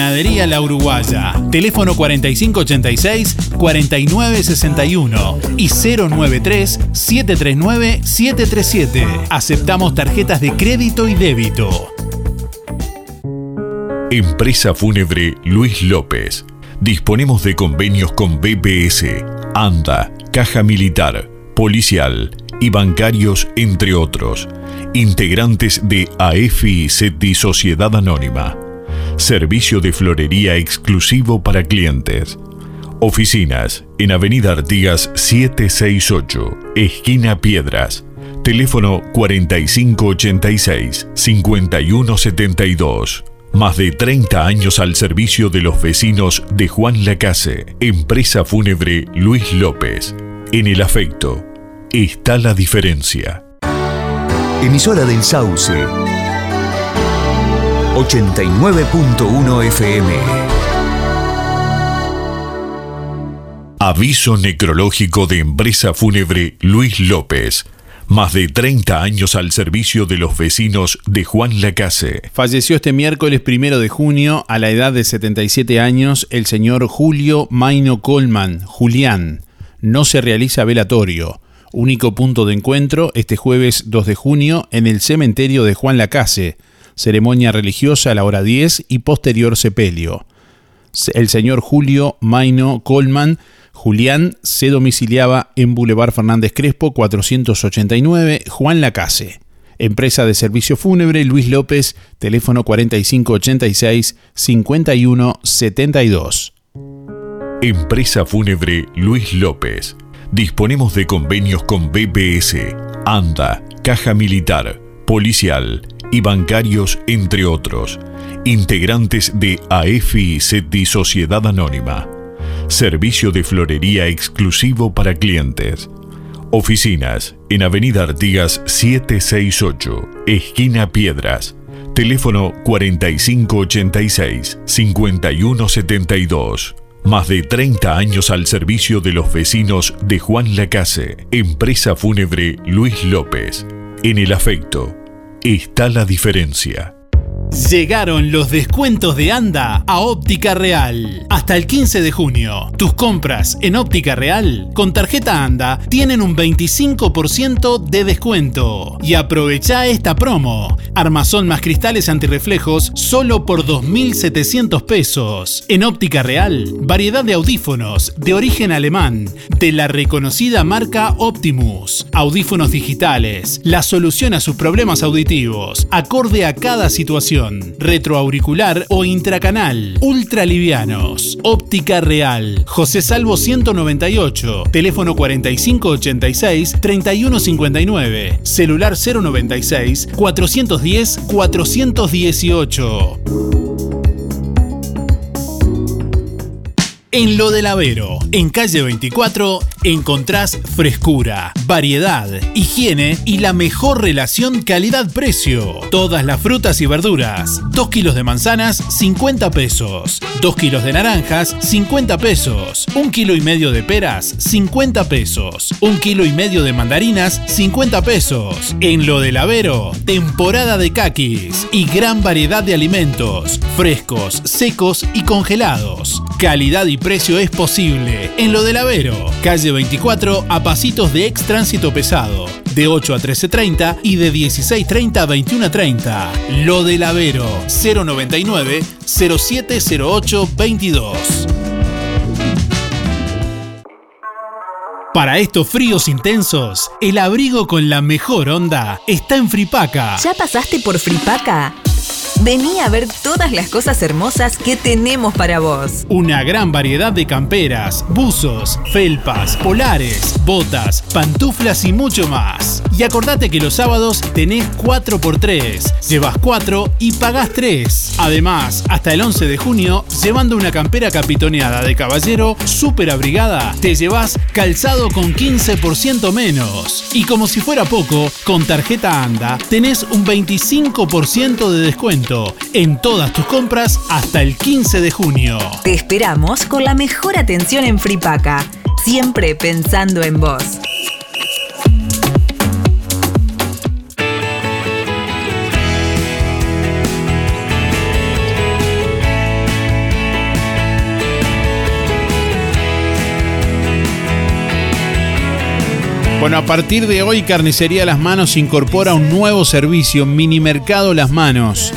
La Uruguaya. Teléfono 4586-4961 y 093-739-737. Aceptamos tarjetas de crédito y débito. Empresa Fúnebre Luis López. Disponemos de convenios con BPS, ANDA, Caja Militar, Policial y bancarios, entre otros. Integrantes de AEFI y SETI Sociedad Anónima. Servicio de florería exclusivo para clientes. Oficinas en Avenida Artigas 768, esquina Piedras. Teléfono 4586-5172. Más de 30 años al servicio de los vecinos de Juan Lacase. Empresa Fúnebre Luis López. En el afecto está la diferencia. Emisora del Sauce. 89.1 FM. Aviso necrológico de Empresa Fúnebre Luis López. Más de 30 años al servicio de los vecinos de Juan Lacase. Falleció este miércoles 1 de junio, a la edad de 77 años, el señor Julio Maino Colman, Julián. No se realiza velatorio. Único punto de encuentro este jueves 2 de junio en el cementerio de Juan Lacase. Ceremonia religiosa a la hora 10 y posterior sepelio. El señor Julio Maino Colman, Julián, se domiciliaba en Boulevard Fernández Crespo 489, Juan Lacase. Empresa de servicio fúnebre Luis López, teléfono 4586-5172. Empresa Fúnebre Luis López. Disponemos de convenios con BPS, ANDA, Caja Militar, Policial y bancarios, entre otros. Integrantes de AEFI y SETI Sociedad Anónima. Servicio de florería exclusivo para clientes. Oficinas en Avenida Artigas 768, esquina Piedras. Teléfono 4586-5172. Más de 30 años al servicio de los vecinos de Juan Lacase. Empresa Fúnebre Luis López. En el afecto está la diferencia. Llegaron los descuentos de ANDA a Óptica Real. Hasta el 15 de junio, tus compras en Óptica Real con tarjeta ANDA tienen un 25% de descuento. Y aprovecha esta promo. Armazón más cristales antirreflejos solo por 2.700 pesos. En Óptica Real, variedad de audífonos de origen alemán de la reconocida marca Optimus. Audífonos digitales, la solución a sus problemas auditivos, acorde a cada situación. presión, retroauricular o intracanal. Ultralivianos. Óptica Real. José Salvo 198. Teléfono 4586-3159. Celular 096-410-418. En Lo de la Vero, en calle 24, encontrás frescura, variedad, higiene y la mejor relación calidad-precio. Todas las frutas y verduras. 2 kilos de manzanas, 50 pesos. 2 kilos de naranjas, 50 pesos. 1 kilo y medio de peras, 50 pesos. 1 kilo y medio de mandarinas, 50 pesos. En Lo de la Vero, temporada de caquis y gran variedad de alimentos, frescos, secos y congelados. Calidad y precio es posible en Lo del Avero, calle 24 a pasitos de ex tránsito pesado, de 8 a 13.30 y de 16.30 a 21.30. Lo del Avero, 099-0708-22. Para estos fríos intensos, el abrigo con la mejor onda está en Fripaca. ¿Ya pasaste por Fripaca? Vení a ver todas las cosas hermosas que tenemos para vos. Una gran variedad de camperas, buzos, felpas, polares, botas, pantuflas y mucho más. Y acordate que los sábados tenés 4x3, llevas 4 y pagás 3. Además, hasta el 11 de junio, llevando una campera capitoneada de caballero súper abrigada, te llevas calzado con 15% menos. Y como si fuera poco, con tarjeta ANDA tenés un 25% de descuento en todas tus compras hasta el 15 de junio. Te esperamos con la mejor atención en Fripaca, siempre pensando en vos. Bueno, a partir de hoy, Carnicería Las Manos incorpora un nuevo servicio, Minimercado Las Manos.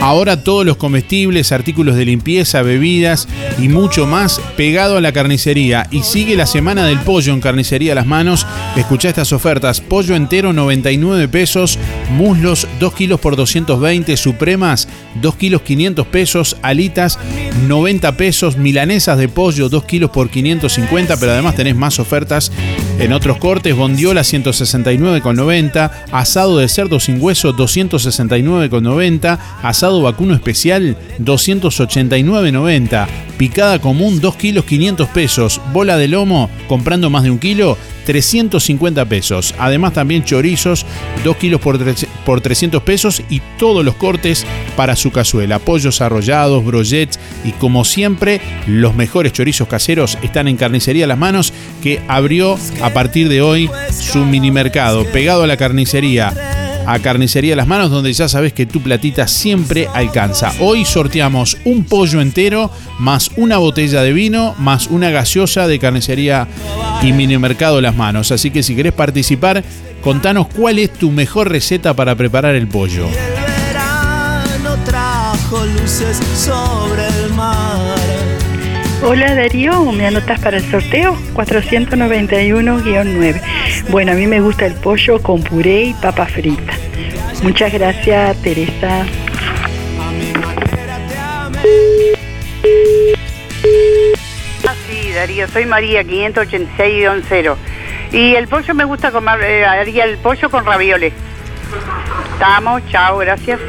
Ahora todos los comestibles, artículos de limpieza, bebidas y mucho más pegado a la carnicería. Y sigue la semana del pollo en Carnicería Las Manos. Escuchá estas ofertas. Pollo entero 99 pesos, muslos 2 kilos por 220, supremas 2 kilos 500 pesos, alitas 90 pesos, milanesas de pollo 2 kilos por 550, pero además tenés más ofertas en otros cortes. Bondiola 169,90, asado de cerdo sin hueso 269,90, asado vacuno especial 289,90, picada común 2 kilos 500 pesos, bola de lomo comprando más de un kilo 350 pesos. Además también chorizos 2 kilos por 300 pesos y todos los cortes para su cazuela, pollos arrollados, brochets y como siempre los mejores chorizos caseros están en Carnicería Las Manos, que abrió a partir de hoy su minimercado pegado a la carnicería. A Carnicería Las Manos, donde ya sabes que tu platita siempre alcanza. Hoy sorteamos un pollo entero, más una botella de vino, más una gaseosa de Carnicería y Minimercado Las Manos. Así que si querés participar, contanos cuál es tu mejor receta para preparar el pollo. Y el verano trajo luces sobre el mar. Hola Darío, ¿me anotas para el sorteo? 491-9. Bueno, a mí me gusta el pollo con puré y papa frita. Muchas gracias, Teresa. Ah, sí, Darío, soy María, 586-0. Y el pollo me gusta comer, haría el pollo con ravioles. Estamos, chao, gracias.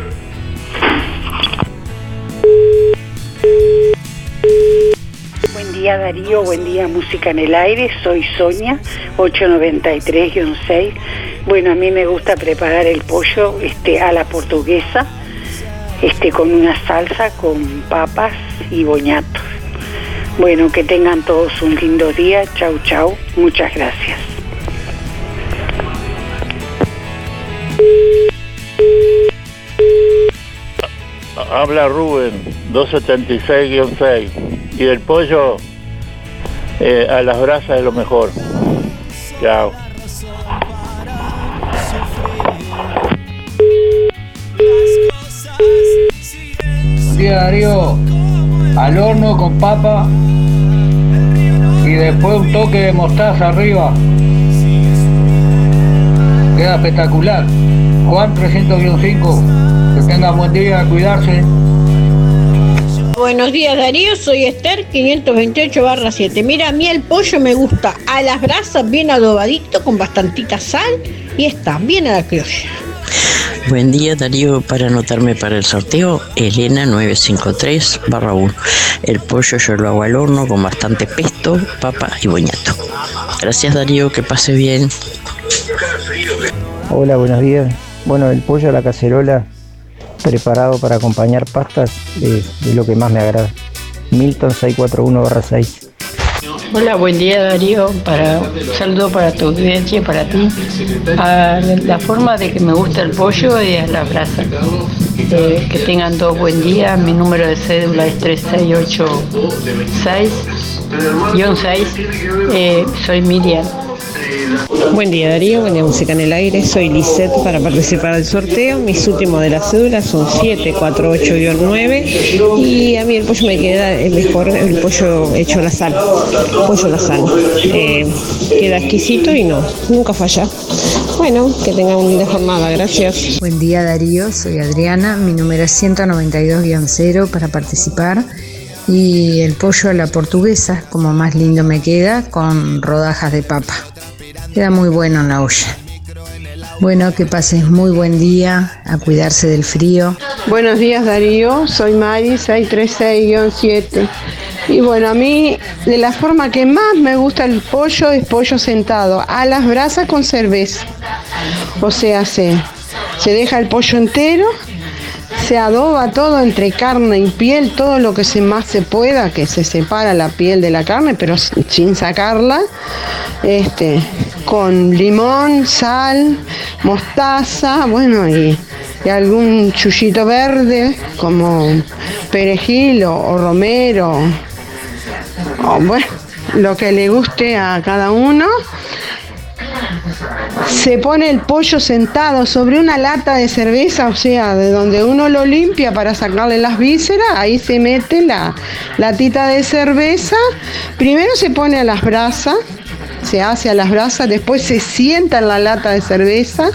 Buen día Darío, buen día Música en el Aire, soy Sonia, 893-6. Bueno, a mí me gusta preparar el pollo a la portuguesa, con una salsa, con papas y boñatos. Bueno, que tengan todos un lindo día, chau chau, muchas gracias. Habla Rubén, 286-6. Y el pollo a las brasas es lo mejor. Chao. Buen día Darío, al horno con papa y después un toque de mostaza arriba. Queda espectacular. Juan 300-5, el Tengan buen día, cuidarse. Buenos días, Darío, soy Esther, 528/7. Mira, a mí el pollo me gusta a las brasas, bien adobadito, con bastantita sal, y está bien a la criolla. Buen día, Darío, para anotarme para el sorteo, Elena 953/1. El pollo yo lo hago al horno con bastante pesto, papa y boñato. Gracias, Darío, que pase bien. Hola, buenos días. Bueno, el pollo a la cacerola preparado para acompañar pastas es lo que más me agrada. Milton 641/6. Hola, buen día, Darío. Un saludo para tu audiencia y para ti. La forma de que me gusta el pollo es la brasa. Que tengan todo buen día. Mi número de cédula es 3686-6. Soy Miriam. Buen día, Darío, buen día, Música en el Aire. Soy Lisette para participar del sorteo. Mis últimos de las cédulas son 748-9. Y a mí el pollo me queda el mejor, el pollo hecho a la sal. Pollo a la sal. Queda exquisito y nunca falla. Bueno, que tengan una linda jornada, gracias. Buen día, Darío, soy Adriana. Mi número es 192-0 para participar. Y el pollo a la portuguesa, como más lindo me queda, con rodajas de papa. Queda muy bueno en la olla. Bueno, que pases muy buen día, a cuidarse del frío. Buenos días, Darío, soy Mari, 636-7. Y bueno, a mí, de la forma que más me gusta el pollo, es pollo sentado, a las brasas con cerveza. O sea, se deja el pollo entero, se adoba todo entre carne y piel, todo lo que más se pueda, que se separa la piel de la carne, pero sin sacarla. Con limón, sal, mostaza, bueno, y algún chullito verde como perejil o romero, o bueno, lo que le guste a cada uno. Se pone el pollo sentado sobre una lata de cerveza, o sea, de donde uno lo limpia para sacarle las vísceras, ahí se mete la latita de cerveza. Primero se pone a las brasas, se hace a las brasas, después se sienta en la lata de cerveza,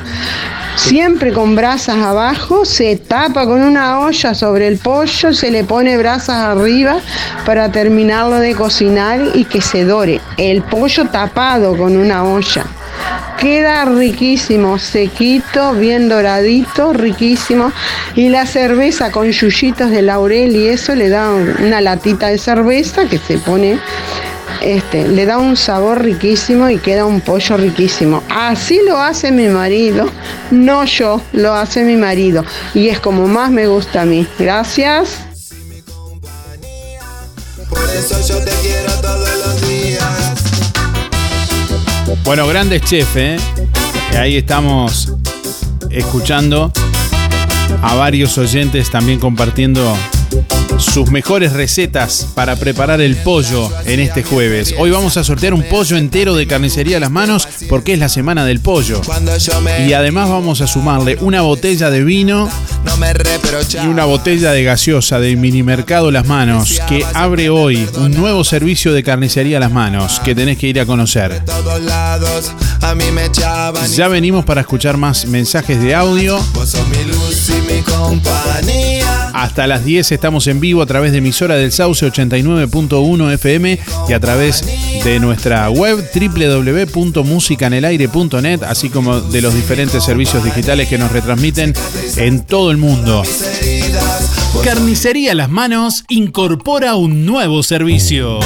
siempre con brasas abajo, se tapa con una olla sobre el pollo, se le pone brasas arriba para terminarlo de cocinar y que se dore. El pollo tapado con una olla. Queda riquísimo, sequito, bien doradito, riquísimo. Y la cerveza con yuyitos de laurel y eso, le da una latita de cerveza que se pone... le da un sabor riquísimo y queda un pollo riquísimo. Así lo hace mi marido, no yo, lo hace mi marido. Y es como más me gusta a mí. Gracias. Bueno, grandes chefs, ahí estamos escuchando a varios oyentes también compartiendo sus mejores recetas para preparar el pollo en este jueves. Hoy vamos a sortear un pollo entero de Carnicería Las Manos porque es la semana del pollo. Y además vamos a sumarle una botella de vino y una botella de gaseosa de Minimercado Las Manos, que abre hoy un nuevo servicio de Carnicería Las Manos que tenés que ir a conocer. Ya venimos para escuchar más mensajes de audio. Hasta las 10 estamos en vivo a través de Emisora del Sauce 89.1 FM y a través de nuestra web www.musicanelaire.net, así como de los diferentes servicios digitales que nos retransmiten en todo el mundo. Carnicería Las Manos incorpora un nuevo servicio.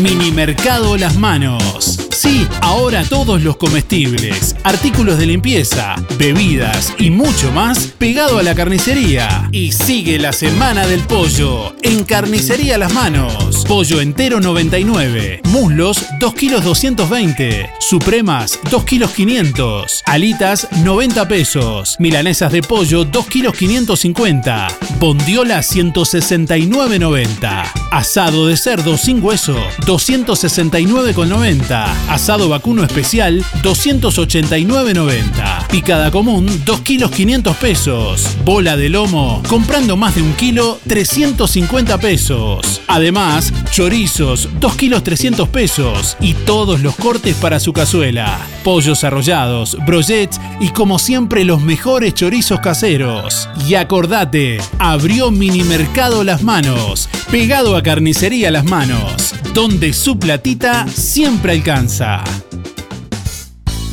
Minimercado Las Manos. Sí, ahora todos los comestibles, artículos de limpieza, bebidas y mucho más pegado a la carnicería. Y sigue la semana del pollo en Carnicería Las Manos. Pollo entero 99, muslos 2 kilos 220, supremas 2 kilos 500, alitas 90 pesos, milanesas de pollo 2 kilos 550, bondiola 169.90, asado de cerdo sin hueso 269.90. asado vacuno especial, 289.90. Picada común, 2 kilos 500 pesos. Bola de lomo, comprando más de un kilo, 350 pesos. Además, chorizos, 2 kilos 300 pesos. Y todos los cortes para su cazuela. Pollos arrollados, brochets y como siempre los mejores chorizos caseros. Y acordate, abrió Minimercado Las Manos, pegado a Carnicería Las Manos, donde su platita siempre alcanza.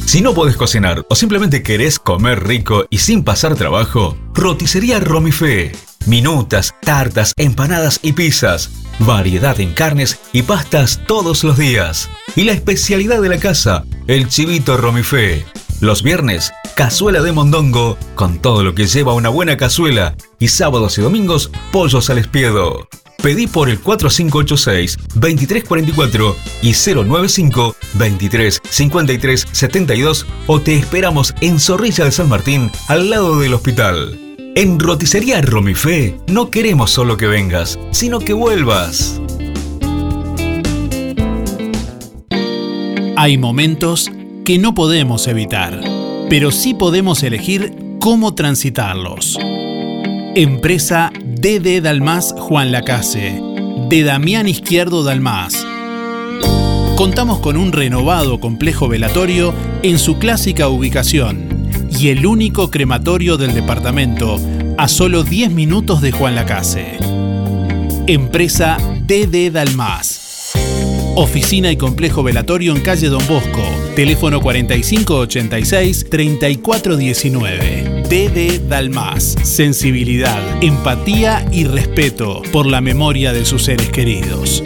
Si no podés cocinar o simplemente querés comer rico y sin pasar trabajo, roticería Romifé. Minutas, tartas, empanadas y pizzas. Variedad en carnes y pastas todos los días. Y la especialidad de la casa, el chivito Romifé. Los viernes, cazuela de mondongo, con todo lo que lleva una buena cazuela. Y sábados y domingos, pollos al espiedo. Pedí por el 4586-2344 y 095-235372 o te esperamos en Zorrilla de San Martín, al lado del hospital. En Roticería Romifé no queremos solo que vengas, sino que vuelvas. Hay momentos que no podemos evitar, pero sí podemos elegir cómo transitarlos. Empresa D.D. Dalmás Juan Lacase, de Damián Izquierdo Dalmás. Contamos con un renovado complejo velatorio en su clásica ubicación y el único crematorio del departamento, a solo 10 minutos de Juan Lacase. Empresa D.D. Dalmás. Oficina y complejo velatorio en calle Don Bosco, teléfono 4586-3419. D.D. Dalmás. Sensibilidad, empatía y respeto por la memoria de sus seres queridos.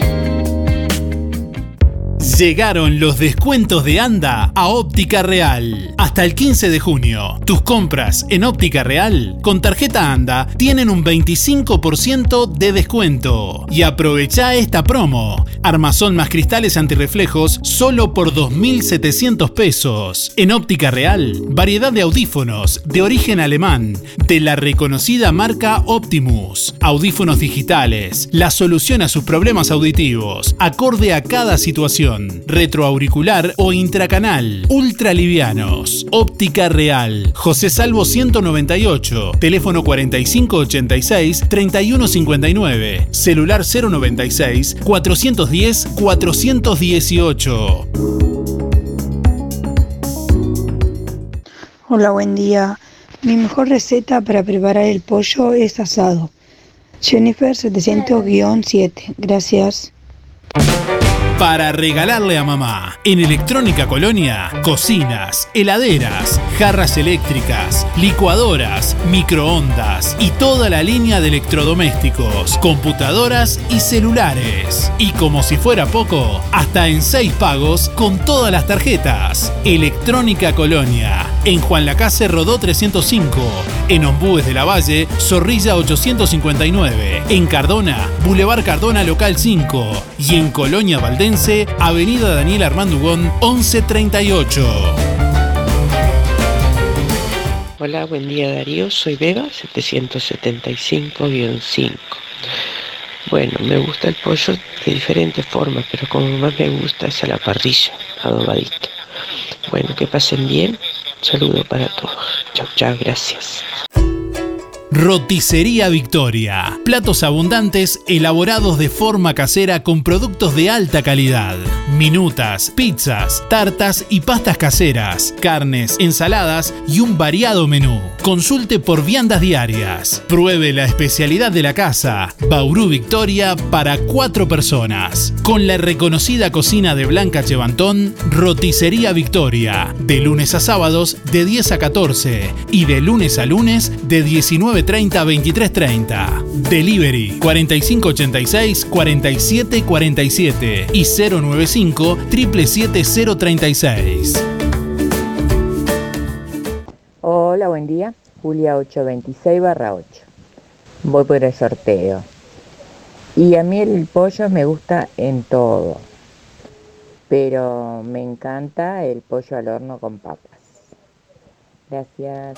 Llegaron los descuentos de ANDA a Óptica Real. Hasta el 15 de junio, tus compras en Óptica Real con tarjeta ANDA tienen un 25% de descuento. Y aprovecha esta promo. Armazón más cristales antirreflejos solo por 2.700 pesos. En Óptica Real, variedad de audífonos de origen alemán de la reconocida marca Optimus. Audífonos digitales, la solución a sus problemas auditivos, acorde a cada situación. Retroauricular o intracanal, ultralivianos. Óptica Real, José Salvo 198, teléfono 4586-3159, celular 096-410-418. Hola, buen día. Mi mejor receta para preparar el pollo es asado. Jennifer 700-7, gracias. Para regalarle a mamá, en Electrónica Colonia, cocinas, heladeras, jarras eléctricas, licuadoras, microondas y toda la línea de electrodomésticos, computadoras y celulares. Y como si fuera poco, hasta en 6 pagos con todas las tarjetas. Electrónica Colonia, en Juan Lacase Rodó 305, en Ombúes de la Valle, Zorrilla 859, en Cardona, Boulevard Cardona Local 5 y en Colonia Valdés, Avenida Daniel Armando Ugón 1138. Hola, buen día Darío, soy Beba 775-5. Bueno, me gusta el pollo de diferentes formas, pero como más me gusta es a la parrilla, adobadito. Bueno, que pasen bien, saludo para todos. Chau, chau, gracias. Roticería Victoria. Platos abundantes elaborados de forma casera con productos de alta calidad. Minutas, pizzas, tartas y pastas caseras, carnes, ensaladas y un variado menú. Consulte por viandas diarias. Pruebe la especialidad de la casa, Bauru Victoria, para 4 personas. Con la reconocida cocina de Blanca Chevantón, Roticería Victoria. De lunes a sábados de 10 a 14 y de lunes a lunes de 19:30 a 23:30. Delivery 4586-4747 y 095-77036. Hola, buen día. Julia 826-8. Voy por el sorteo. Y a mí el pollo me gusta en todo, pero me encanta el pollo al horno con papas. Gracias.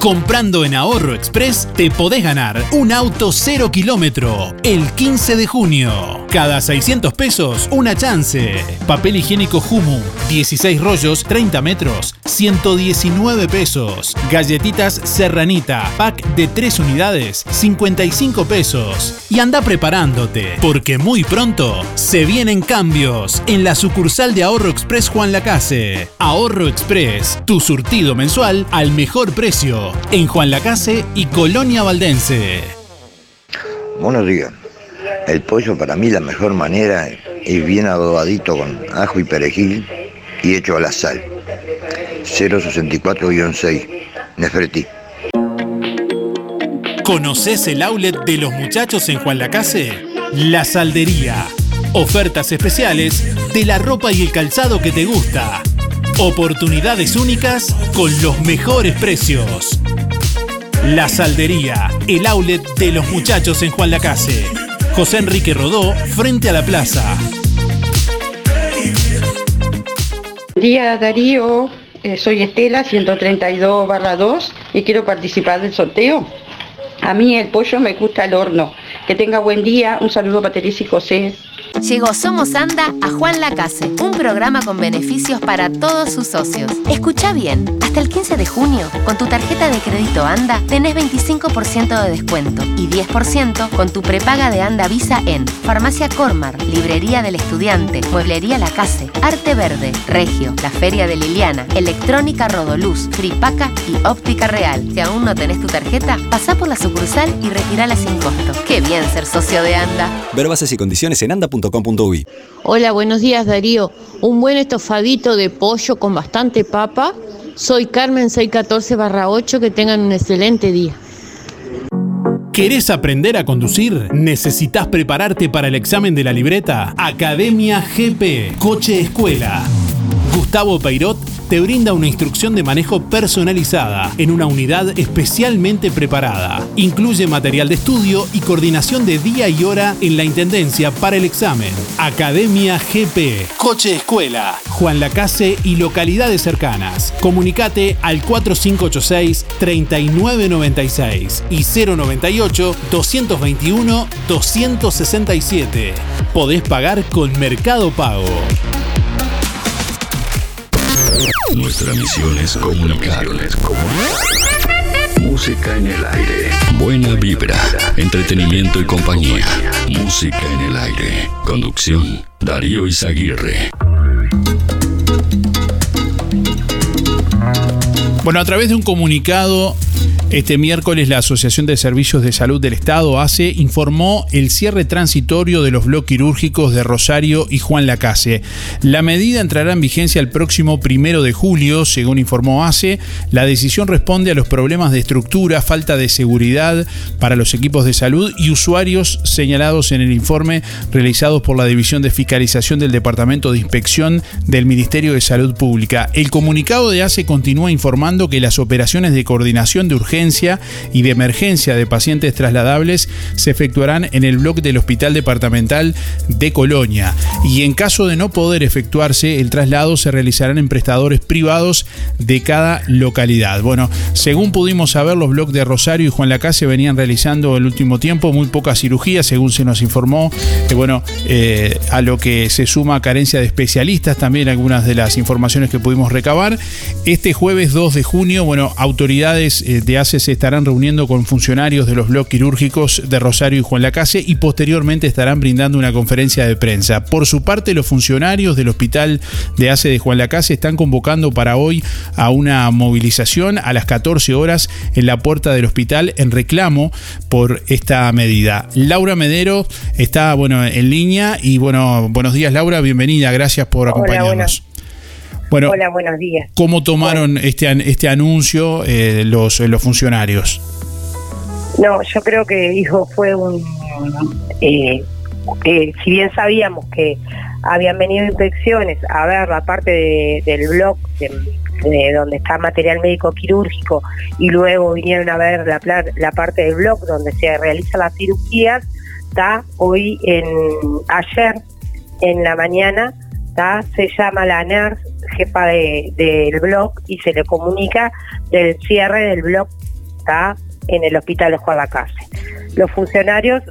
Comprando en Ahorro Express te podés ganar un auto 0 kilómetro el 15 de junio. Cada 600 pesos, una chance. Papel higiénico Humu, 16 rollos, 30 metros, 119 pesos. Galletitas Serranita, pack de 3 unidades, 55 pesos. Y anda preparándote, porque muy pronto se vienen cambios en la sucursal de Ahorro Express Juan Lacase. Ahorro Express, tu surtido mensual al mejor precio en Juan Lacase y Colonia Valdense. Buenos días. El pollo, para mí, la mejor manera es bien adobadito con ajo y perejil y hecho a la sal. 064-6, Nefertiti. ¿Conocés el outlet de los muchachos en Juan Lacase? La Saldería. Ofertas especiales de la ropa y el calzado que te gusta. Oportunidades únicas con los mejores precios. La Saldería, el outlet de los muchachos en Juan Lacase. José Enrique Rodó, frente a la plaza. Buen día, Darío. Soy Estela, 132/2 y quiero participar del sorteo. A mí el pollo me gusta al horno. Que tenga buen día. Un saludo para Teresa y José. Llegó Somos Anda a Juan Lacase, un programa con beneficios para todos sus socios. Escuchá bien, hasta el 15 de junio, con tu tarjeta de crédito Anda, tenés 25% de descuento y 10% con tu prepaga de Anda Visa en Farmacia Cormar, Librería del Estudiante, Mueblería Lacase, Arte Verde, Regio, La Feria de Liliana, Electrónica Rodoluz, Fripaca y Óptica Real. Si aún no tenés tu tarjeta, pasá por la sucursal y retirala sin costo. ¡Qué bien ser socio de Anda! Ver bases y condiciones en anda.com. Hola, buenos días, Darío. Un buen estofadito de pollo con bastante papa. Soy Carmen, 614/8. Que tengan un excelente día. ¿Querés aprender a conducir? ¿Necesitas prepararte para el examen de la libreta? Academia GP, Coche Escuela. Gustavo Peirot te brinda una instrucción de manejo personalizada en una unidad especialmente preparada. Incluye material de estudio y coordinación de día y hora en la Intendencia para el examen. Academia GP, Coche Escuela, Juan Lacase y localidades cercanas. Comunicate al 4586-3996 y 098-221-267. Podés pagar con Mercado Pago. Nuestra misión es comunicar. Música en el aire. Buena vibra, entretenimiento y compañía. Música en el aire. Conducción, Darío Izaguirre. Bueno, a través de un comunicado, este miércoles la Asociación de Servicios de Salud del Estado, ASSE, informó el cierre transitorio de los bloques quirúrgicos de Rosario y Juan Lacase. La medida entrará en vigencia el próximo 1 de julio, según informó ASSE. La decisión responde a los problemas de estructura, falta de seguridad para los equipos de salud y usuarios señalados en el informe realizado por la División de Fiscalización del Departamento de Inspección del Ministerio de Salud Pública. El comunicado de ASSE continúa informando que las operaciones de coordinación de urgencia y de emergencia de pacientes trasladables se efectuarán en el bloque del Hospital Departamental de Colonia, y en caso de no poder efectuarse el traslado se realizarán en prestadores privados de cada localidad. Bueno, según pudimos saber, los bloques de Rosario y Juan Lacase venían realizando el último tiempo muy pocas cirugías, según se nos informó. A lo que se suma carencia de especialistas, también algunas de las informaciones que pudimos recabar. Este jueves 2 de junio, autoridades de ASSE se estarán reuniendo con funcionarios de los bloques quirúrgicos de Rosario y Juan Lacase y posteriormente estarán brindando una conferencia de prensa. Por su parte, los funcionarios del hospital de ASSE de Juan Lacase están convocando para hoy a una movilización a las 14 horas en la puerta del hospital en reclamo por esta medida. Laura Medero está en línea y buenos días, Laura, bienvenida, gracias por acompañarnos. Bueno, hola, buenos días. ¿Cómo tomaron este anuncio los funcionarios? No, yo creo que fue un... si bien sabíamos que habían venido inspecciones a ver la parte del block de donde está material médico quirúrgico, y luego vinieron a ver la parte del block donde se realizan las cirugías, está ayer en la mañana, se llama la NERS jefa del blog y se le comunica del cierre del blog en el hospital de Juan Lacase. Los funcionarios,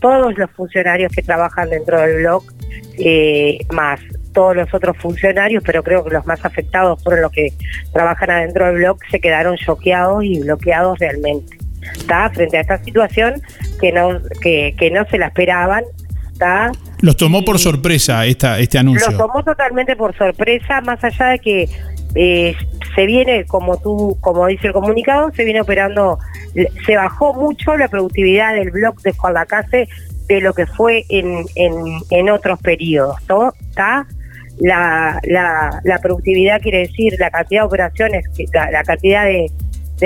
todos los funcionarios que trabajan dentro del blog, más todos los otros funcionarios, pero creo que los más afectados fueron los que trabajan adentro del blog, se quedaron choqueados y bloqueados realmente, ¿está? Frente a esta situación que no se la esperaban, ¿está? Los tomó por sorpresa este anuncio. Los tomó totalmente por sorpresa, más allá de que se viene, como dice el comunicado, se viene operando, se bajó mucho la productividad del blog de Juan Lacase de lo que fue en otros periodos, ¿no? ¿Está? La productividad quiere decir la cantidad de operaciones, la cantidad de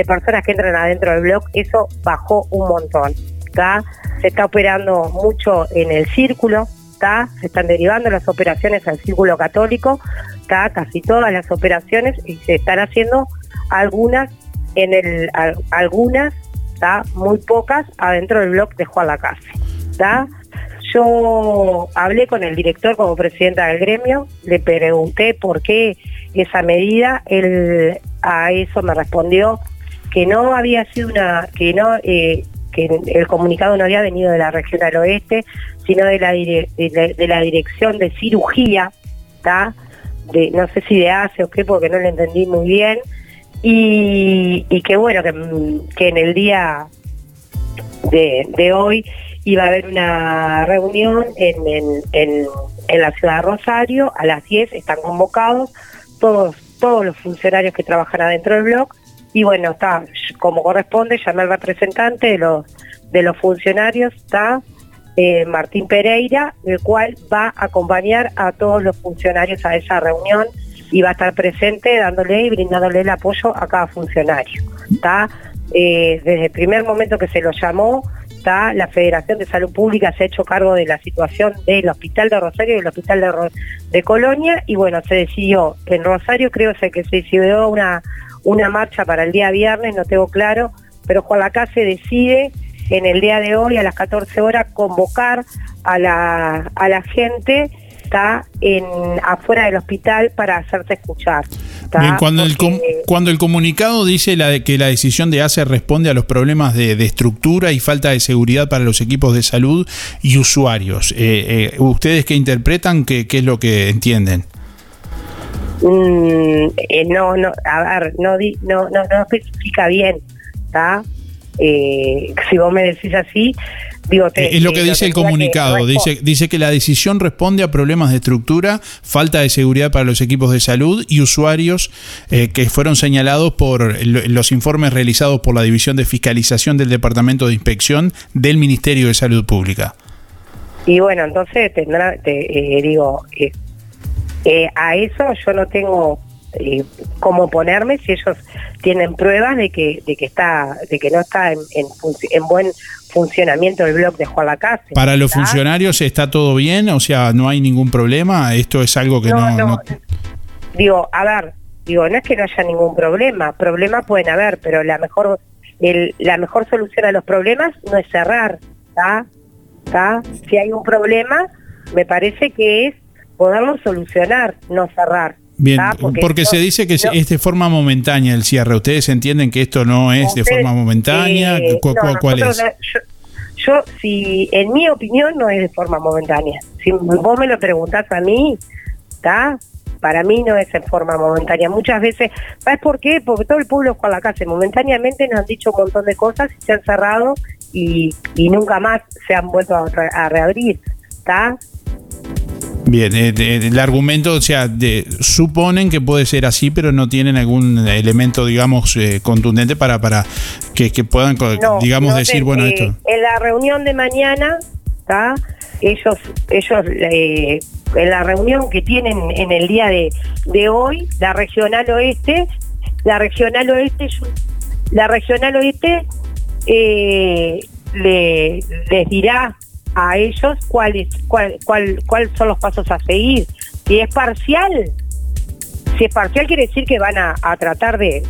personas que entran adentro del blog, eso bajó un montón, ¿está? Se está operando mucho en el círculo, ¿está? Se están derivando las operaciones al círculo católico, ¿está? Casi todas las operaciones, y se están haciendo algunas, ¿está? Muy pocas adentro del blog de Juan Lacase, ¿está? Yo hablé con el director como presidenta del gremio, le pregunté por qué esa medida, él a eso me respondió que no había sido que el comunicado no había venido de la región del oeste, sino de la dirección de cirugía, ¿está? No sé si de ASSE o qué, porque no lo entendí muy bien, y que bueno, que en el día de hoy iba a haber una reunión en la ciudad de Rosario, a las 10 están convocados todos los funcionarios que trabajan adentro del blog, y bueno, está, como corresponde, llamé al representante de los funcionarios, está Martín Pereira, el cual va a acompañar a todos los funcionarios a esa reunión y va a estar presente dándole y brindándole el apoyo a cada funcionario, está. Desde el primer momento que se lo llamó, está, la Federación de Salud Pública se ha hecho cargo de la situación del Hospital de Rosario y del Hospital de Colonia, y bueno, se decidió en Rosario, creo que se decidió una marcha para el día viernes, no tengo claro, pero Juan Lacase decide en el día de hoy a las 14 horas convocar a la gente, está, afuera del hospital para hacerte escuchar. Bien, cuando el comunicado dice que la decisión de ASSE responde a los problemas de estructura y falta de seguridad para los equipos de salud y usuarios, ¿ustedes qué interpretan? ¿Qué es lo que entienden? No especifica bien, ¿está? Si vos me decís así, digo... es lo que dice el comunicado, que dice que la decisión responde a problemas de estructura, falta de seguridad para los equipos de salud y usuarios que fueron señalados por los informes realizados por la División de Fiscalización del Departamento de Inspección del Ministerio de Salud Pública. Y bueno, entonces a eso yo no tengo... cómo ponerme si ellos tienen pruebas de que no está en buen funcionamiento el blog de Juan Lacase. Para los funcionarios está todo bien, o sea, no hay ningún problema, esto es algo que no... no es que no haya ningún problema pueden haber, pero la mejor solución a los problemas no es cerrar, ¿está? Si hay un problema, me parece que es poderlo solucionar, no cerrar. Bien, porque se dice que es de forma momentánea el cierre. ¿Ustedes entienden que esto no es de forma momentánea? ¿Cuál es? Si en mi opinión no es de forma momentánea. Si vos me lo preguntás a mí, ¿está? Para mí no es en forma momentánea. Muchas veces, ¿sabes por qué? Porque todo el pueblo con la casa momentáneamente nos han dicho un montón de cosas y se han cerrado y nunca más se han vuelto a reabrir, ¿está? Bien, el argumento, o sea, suponen que puede ser así, pero no tienen algún elemento, digamos, contundente para que puedan, decir, bueno, esto. En la reunión de mañana, ¿está? Ellos en la reunión que tienen en el día de hoy, la regional oeste les dirá a ellos cuál son los pasos a seguir. Si es parcial quiere decir que van a tratar de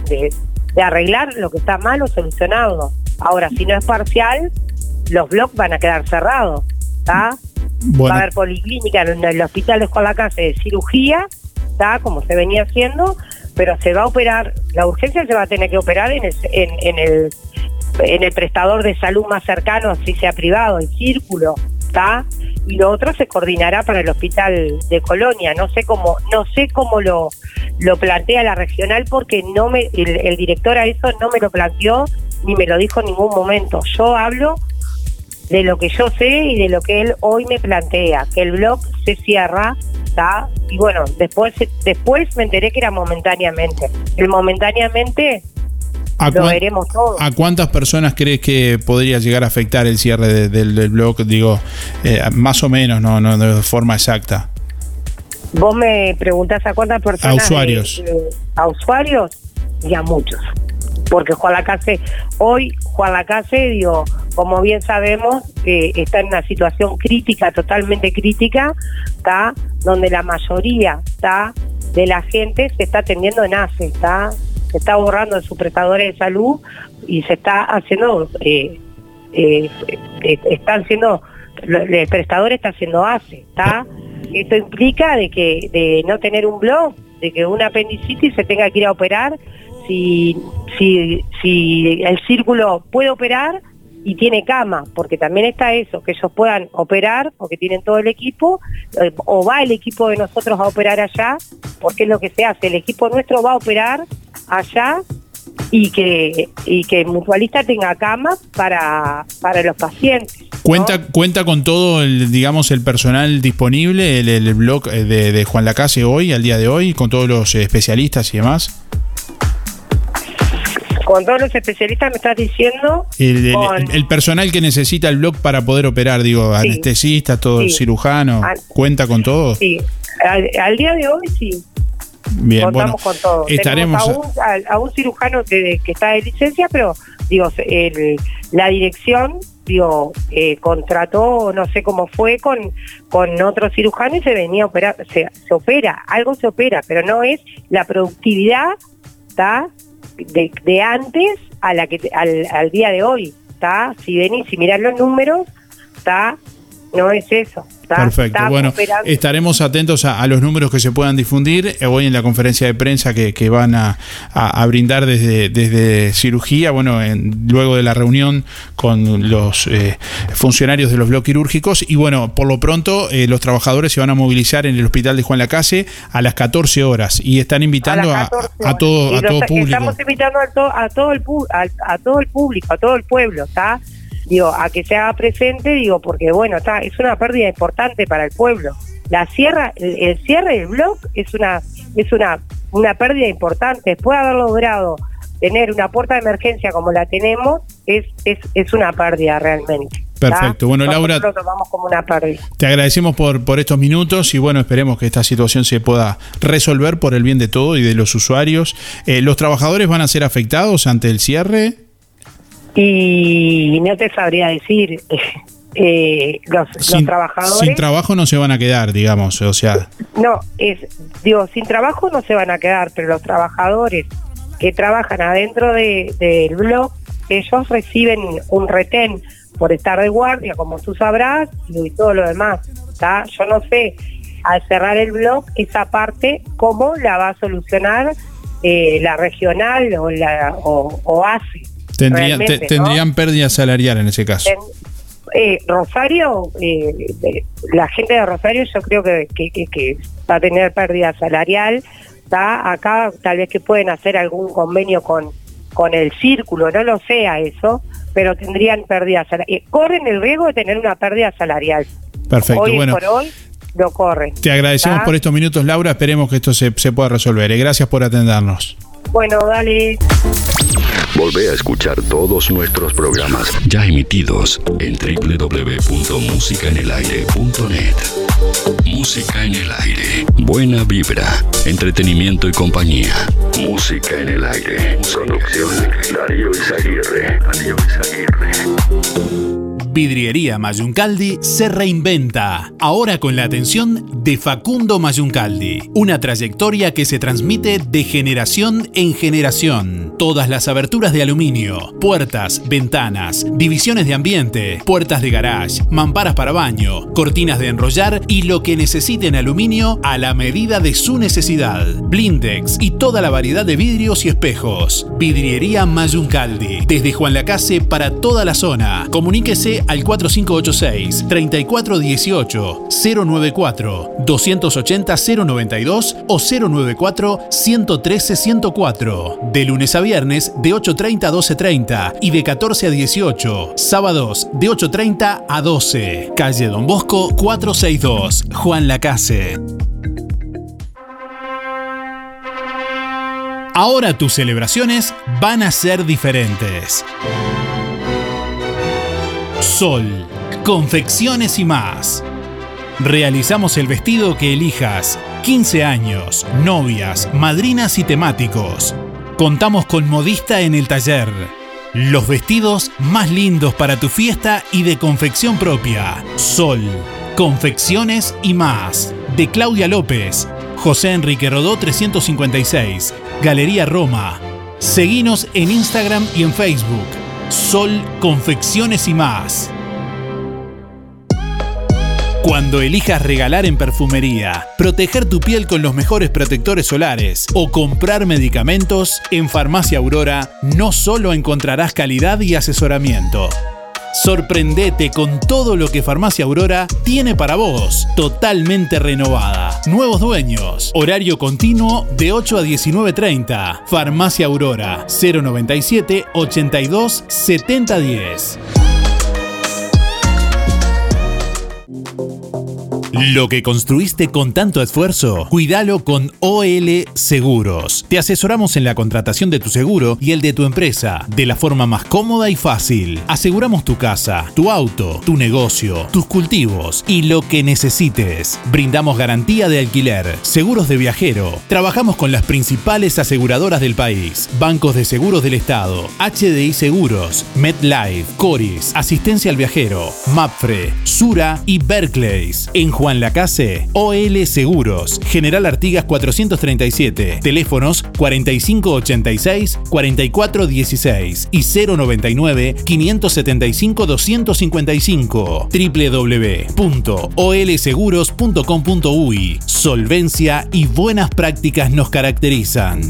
arreglar lo que está mal o solucionado. Ahora, si no es parcial, los blogs van a quedar cerrados, ¿está? Bueno. Va a haber policlínica en el hospital de Juan Lacase de cirugía, está como se venía haciendo, pero se va a operar, la urgencia se va a tener que operar en el prestador de salud más cercano, si sea privado, en Círculo, ¿está? Y lo otro se coordinará para el hospital de Colonia. No sé cómo lo plantea la regional, porque el director a eso no me lo planteó ni me lo dijo en ningún momento. Yo hablo de lo que yo sé y de lo que él hoy me plantea, que el bloc se cierra, ¿está? Y bueno, después me enteré que era momentáneamente. El momentáneamente lo veremos todo. ¿A cuántas personas crees que podría llegar a afectar el cierre del blog? Digo, más o menos, no de forma exacta. Vos me preguntás a cuántas personas. A usuarios. A usuarios y a muchos. Porque Juan Lacase, digo, como bien sabemos, está en una situación crítica, totalmente crítica, ¿tá? Donde la mayoría, ¿tá?, de la gente se está atendiendo en ASSE, ¿tá? Se está borrando de sus prestadores de salud y se está haciendo, el prestador está haciendo ASSE, ¿tá? Esto implica de no tener un blog, de que una apendicitis se tenga que ir a operar, si el Círculo puede operar y tiene cama, porque también está eso, que ellos puedan operar, porque tienen todo el equipo, o va el equipo de nosotros a operar allá, porque es lo que se hace, el equipo nuestro va a operar allá y que el mutualista tenga cama para los pacientes, ¿no? ¿Cuenta con todo el personal disponible, el blog de Juan Lacase hoy, al día de hoy, con todos los especialistas y demás? Con todos los especialistas me estás diciendo. El personal que necesita el blog para poder operar, digo, sí, anestesistas, todo, sí, cirujano, ¿cuenta con todo? Sí, al día de hoy sí. Bien, contamos, bueno, con todo. Estaremos a un cirujano que está de licencia, pero digo, la dirección, digo, contrató, no sé cómo fue, con otro cirujano y se venía a operar, se opera, algo se opera, pero no es la productividad, ¿está?, de antes a la que al día de hoy, ¿está? Si venís y mirás los números, ¿está?, no es eso. Perfecto, bueno, operando. Estaremos atentos a los números que se puedan difundir hoy en la conferencia de prensa que van a brindar desde cirugía, bueno, luego de la reunión con los funcionarios de los bloques quirúrgicos. Y bueno, por lo pronto los trabajadores se van a movilizar en el hospital de Juan Lacase a las 14 horas y están invitando a todo público. Estamos invitando a todo el público, a todo el pueblo, ¿está? Digo, a que se haga presente, digo, porque bueno, es una pérdida importante para el pueblo. El cierre del blog es una pérdida importante. Después de haber logrado tener una puerta de emergencia como la tenemos, es una pérdida realmente. Perfecto. Bueno, Laura, como una te agradecemos por estos minutos y bueno, esperemos que esta situación se pueda resolver por el bien de todo y de los usuarios. ¿Los trabajadores van a ser afectados ante el cierre? Y no te sabría decir, los trabajadores... Sin trabajo no se van a quedar, digamos, o sea... No, sin trabajo no se van a quedar, pero los trabajadores que trabajan adentro del blog, ellos reciben un retén por estar de guardia, como tú sabrás, y todo lo demás, ¿está? Yo no sé, al cerrar el blog, esa parte, ¿cómo la va a solucionar la regional o ASSE? Tendrían, ¿no?, pérdida salarial en ese caso. Rosario, la gente de Rosario, yo creo que va a tener pérdida salarial, ¿tá? Acá tal vez que pueden hacer algún convenio con el Círculo, no lo sé a eso, pero tendrían pérdida salarial. Corren el riesgo de tener una pérdida salarial. Perfecto, hoy, bueno, por hoy lo corren. Te agradecemos, ¿tá?, por estos minutos, Laura. Esperemos que esto se pueda resolver. Gracias por atendernos. Bueno, dale. Volvé a escuchar todos nuestros programas ya emitidos en www.musicaenelaire.net. Música en el aire. Buena vibra, entretenimiento y compañía. Música en el aire. Producción Darío Izaguirre. Vidriería Mayuncaldi se reinventa, ahora con la atención de Facundo Mayuncaldi, una trayectoria que se transmite de generación en generación. Todas las aberturas de aluminio, puertas, ventanas, divisiones de ambiente, puertas de garage, mamparas para baño, cortinas de enrollar y lo que necesite en aluminio a la medida de su necesidad. Blindex y toda la variedad de vidrios y espejos. Vidriería Mayuncaldi, desde Juan Lacase para toda la zona. Comuníquese al 4586-3418-094-280-092 o 094-113-104. De lunes a viernes de 8:30 a 12:30 y de 14 a 18. Sábados de 8:30 a 12. Calle Don Bosco 462, Juan Lacase. Ahora tus celebraciones van a ser diferentes. Sol, confecciones y más. Realizamos el vestido que elijas, 15 años, novias, madrinas y temáticos. Contamos con modista en el taller. Los vestidos más lindos para tu fiesta y de confección propia. Sol, confecciones y más. De Claudia López, José Enrique Rodó 356, Galería Roma. Seguinos en Instagram y en Facebook. Sol, confecciones y más. Cuando elijas regalar en perfumería, proteger tu piel con los mejores protectores solares o comprar medicamentos, en Farmacia Aurora no solo encontrarás calidad y asesoramiento. Sorprendete con todo lo que Farmacia Aurora tiene para vos. Totalmente renovada. Nuevos dueños. Horario continuo de 8 a 19:30. Farmacia Aurora. 097 82 7010. Lo que construiste con tanto esfuerzo, cuídalo con OL Seguros. Te asesoramos en la contratación de tu seguro y el de tu empresa, de la forma más cómoda y fácil. Aseguramos tu casa, tu auto, tu negocio, tus cultivos y lo que necesites. Brindamos garantía de alquiler, seguros de viajero. Trabajamos con las principales aseguradoras del país, bancos de seguros del Estado, HDI Seguros, MetLife, Coris, Asistencia al Viajero, Mapfre, Sura y Barclays. En Juan Lacase, OL Seguros, General Artigas 437, teléfonos 4586-4416 y 099-575-255, www.olseguros.com.uy. Solvencia y buenas prácticas nos caracterizan.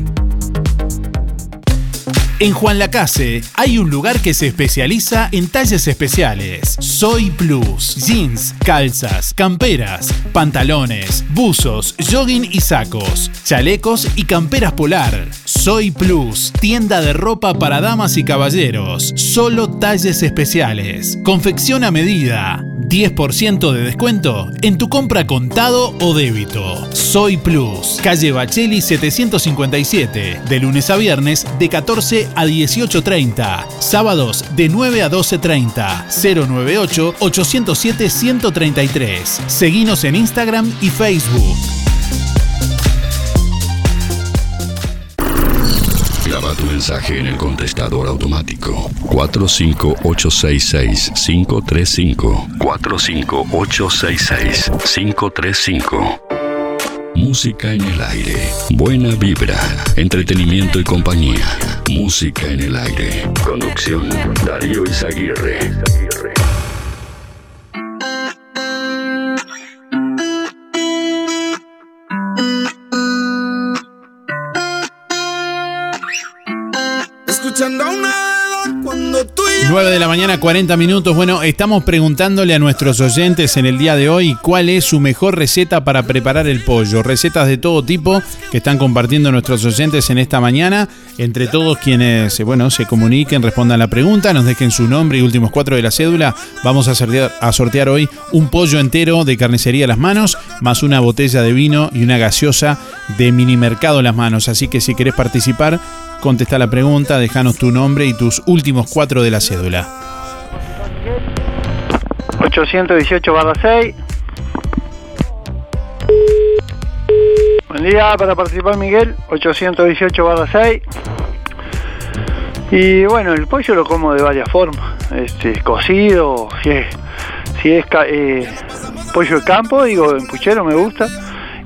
En Juan Lacase hay un lugar que se especializa en talles especiales. Soy Plus. Jeans, calzas, camperas, pantalones, buzos, jogging y sacos, chalecos y camperas polar. Soy Plus, tienda de ropa para damas y caballeros. Solo talles especiales. Confección a medida. 10% de descuento en tu compra contado o débito. Soy Plus, calle Bacheli 757, de lunes a viernes de 14 a 18:30, sábados de 9 a 12:30, 098-807-133. Seguinos en Instagram y Facebook. Graba tu mensaje en el contestador automático 45866-535 45866-535. Música en el aire, buena vibra, entretenimiento y compañía. Música en el aire. Conducción, Darío Izaguirre. Escuchando una 9 de la mañana, 40 minutos. Bueno, estamos preguntándole a nuestros oyentes en el día de hoy cuál es su mejor receta para preparar el pollo. Recetas de todo tipo que están compartiendo nuestros oyentes en esta mañana. Entre todos quienes, bueno, se comuniquen, respondan la pregunta, nos dejen su nombre y últimos 4 de la cédula. Vamos a sortear hoy un pollo entero de Carnicería Las Manos, más una botella de vino y una gaseosa de Minimercado Las Manos. Así que si querés participar, contesta la pregunta, déjanos tu nombre y tus últimos 4 de la cédula. 818-6. Buen día, para participar Miguel, 818-6. Y bueno, el pollo lo como de varias formas, cocido, si es pollo de campo, digo, en puchero me gusta,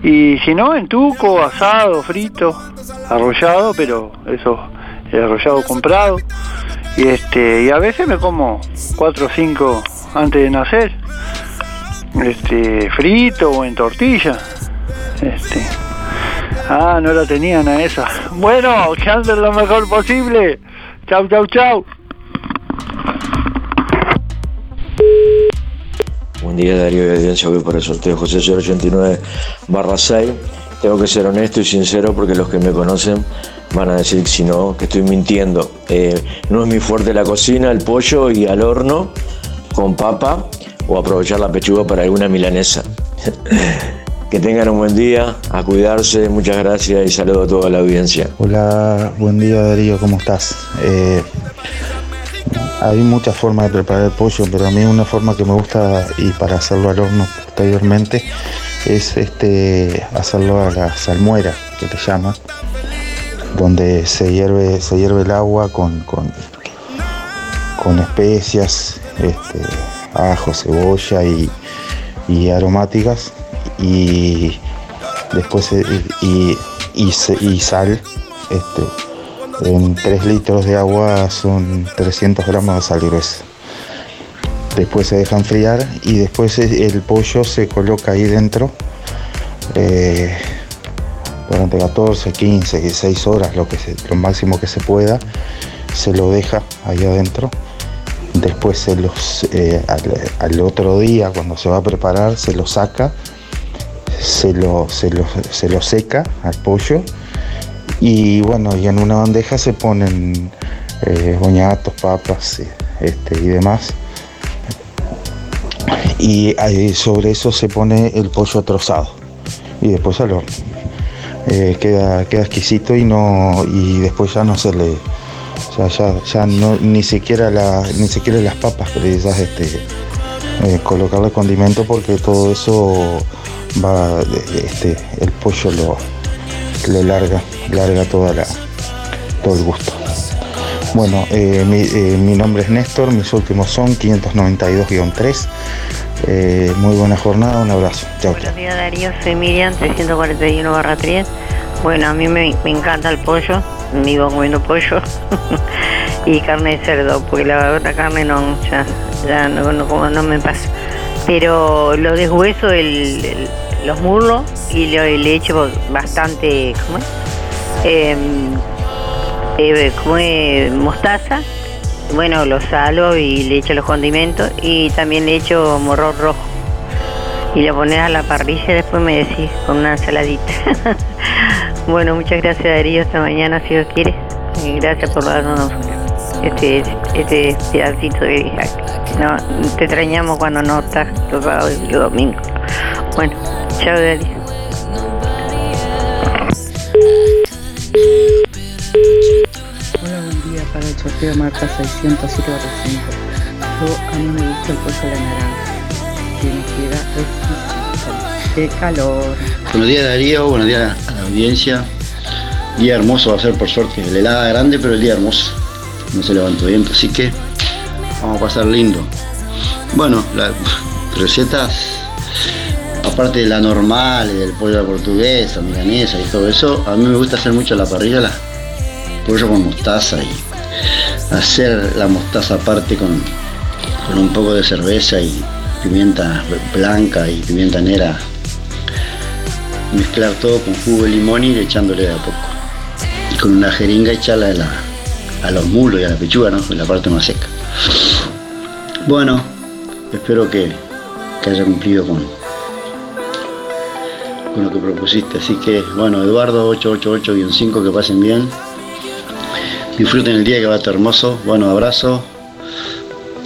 y si no, en tuco, asado, frito, arrollado, pero eso, arrollado comprado, y a veces me como 4 o 5 antes de nacer, frito o en tortilla, Ah, no la tenían a esa. Bueno, que anden lo mejor posible. Chau, chau, chau. Buen día, Darío y audiencia. Voy por el sorteo José 089-6. Tengo que ser honesto y sincero porque los que me conocen van a decir, si no, que estoy mintiendo. No es mi fuerte la cocina, el pollo y al horno con papa o aprovechar la pechuga para alguna milanesa. Que tengan un buen día, a cuidarse, muchas gracias y saludo a toda la audiencia. Hola, buen día Darío, ¿cómo estás? Hay muchas formas de preparar el pollo, pero a mí una forma que me gusta y para hacerlo al horno posteriormente es hacerlo a la salmuera, que te llama, donde se hierve el agua con especias, ajo, cebolla y aromáticas. Y después y sal, en 3 litros de agua son 300 gramos de sal gruesa. Después se deja enfriar y después el pollo se coloca ahí dentro durante 14, 15, 16 horas, lo máximo que se pueda. Se lo deja ahí adentro. Después al otro día, cuando se va a preparar, se lo saca. Se lo seca al pollo y bueno, y en una bandeja se ponen boñatos, papas y demás, y sobre eso se pone el pollo trozado y después al horno. Queda exquisito y después ya no se le ya no, ni siquiera las papas precisas colocarle condimento, porque todo eso va, el pollo le larga todo el gusto. Bueno, mi nombre es Néstor, mis últimos son 592-3. Muy buena jornada, un abrazo. Chao. Buenos días Darío, soy Miriam, 341-3. Bueno, a mí me encanta el pollo, vivo comiendo pollo y carne de cerdo, porque la otra carne no, ya no me pasa. Pero lo deshueso los muslos y le echo bastante mostaza. Bueno, lo salo y le echo los condimentos y también le echo morrón rojo. Y lo pones a la parrilla y después me decís con una ensaladita. Bueno, muchas gracias Darío, hasta mañana si Dios quiere. Y gracias por darnos este pedacito de viaje. No, te extrañamos cuando no estás tocado el domingo. Bueno, chao Darío. Hola, buen día, para el sorteo marca 600-5. A mí me gusta el pollo de la naranja. Quien quiera es ¡qué calor! Buenos días Darío, buenos días a la audiencia. Día hermoso va a ser, por suerte. La helada grande, pero el día hermoso. No se levantó bien, así que vamos a pasar lindo. Bueno, las recetas, aparte de la normal, del pollo a la portuguesa, milanesa y todo eso, a mí me gusta hacer mucho la parrilla, pollo con mostaza, y hacer la mostaza aparte con un poco de cerveza y pimienta blanca y pimienta negra, mezclar todo con jugo de limón y echándole de a poco. Y con una jeringa echarla a los mulos y a la pechuga, ¿no? En la parte más seca. Bueno, espero que haya cumplido con lo que propusiste. Así que, bueno, Eduardo 888-5, que pasen bien. Disfruten el día que va a estar hermoso. Bueno, abrazo.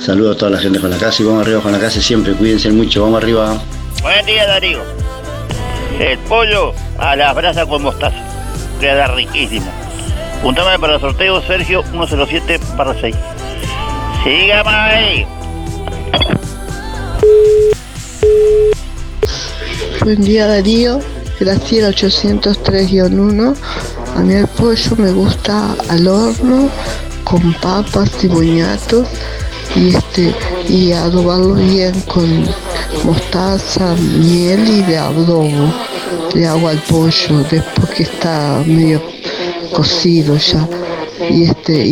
Saludos a toda la gente de Juanacase. Y vamos arriba Juanacase siempre. Cuídense mucho. Vamos arriba. Buen día, Darío. El pollo a la brasa con mostaza. Queda riquísimo. Puntame para el sorteo, Sergio 107-6. ¡Sígame ahí! Buen día Darío, Graciela 803-1. A mí el pollo me gusta al horno con papas y boñatos y adobarlo bien con mostaza, miel y de adobo, de agua al pollo, después que está medio cocido ya, y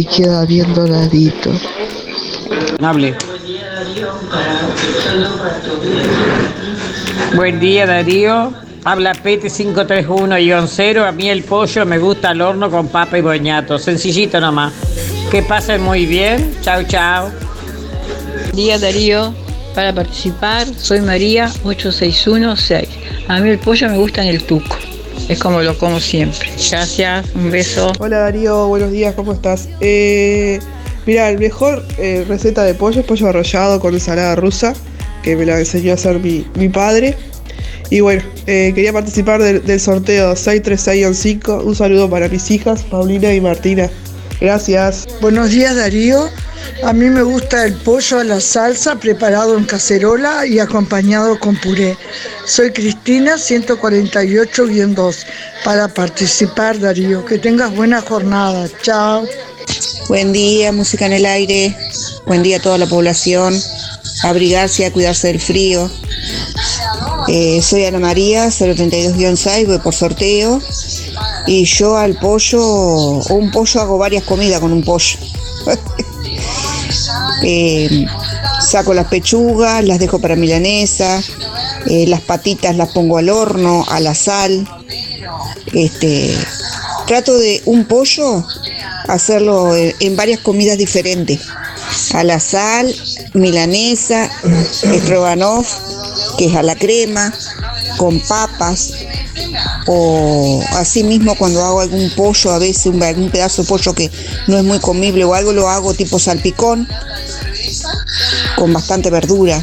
queda bien doradito. Buen día, Darío. Habla Pete 531-0. A mí el pollo me gusta al horno con papa y boñato. Sencillito nomás. Que pasen muy bien. Chau, chau. Buen día, Darío. Para participar, soy María 8616. A mí el pollo me gusta en el tuco. Es como lo como siempre. Gracias. Un beso. Hola, Darío. Buenos días. ¿Cómo estás? Mirá, el mejor receta de pollo es pollo arrollado con ensalada rusa, que me la enseñó a hacer mi padre. Y bueno, quería participar del sorteo 636-5. Un saludo para mis hijas, Paulina y Martina. Gracias. Buenos días, Darío. A mí me gusta el pollo a la salsa, preparado en cacerola y acompañado con puré. Soy Cristina, 148-2. Para participar, Darío. Que tengas buena jornada. Chao. Buen día, música en el aire. Buen día a toda la población. Abrigarse, a cuidarse del frío. Soy Ana María, 032-6, voy por sorteo. Y yo al pollo, o un pollo, hago varias comidas con un pollo. Saco las pechugas, las dejo para milanesa, las patitas las pongo al horno, a la sal. Trato de un pollo hacerlo en varias comidas diferentes. A la sal, milanesa, stroganoff, que es a la crema, con papas, o así mismo cuando hago algún pollo, a veces algún pedazo de pollo que no es muy comible o algo, lo hago tipo salpicón, con bastante verdura.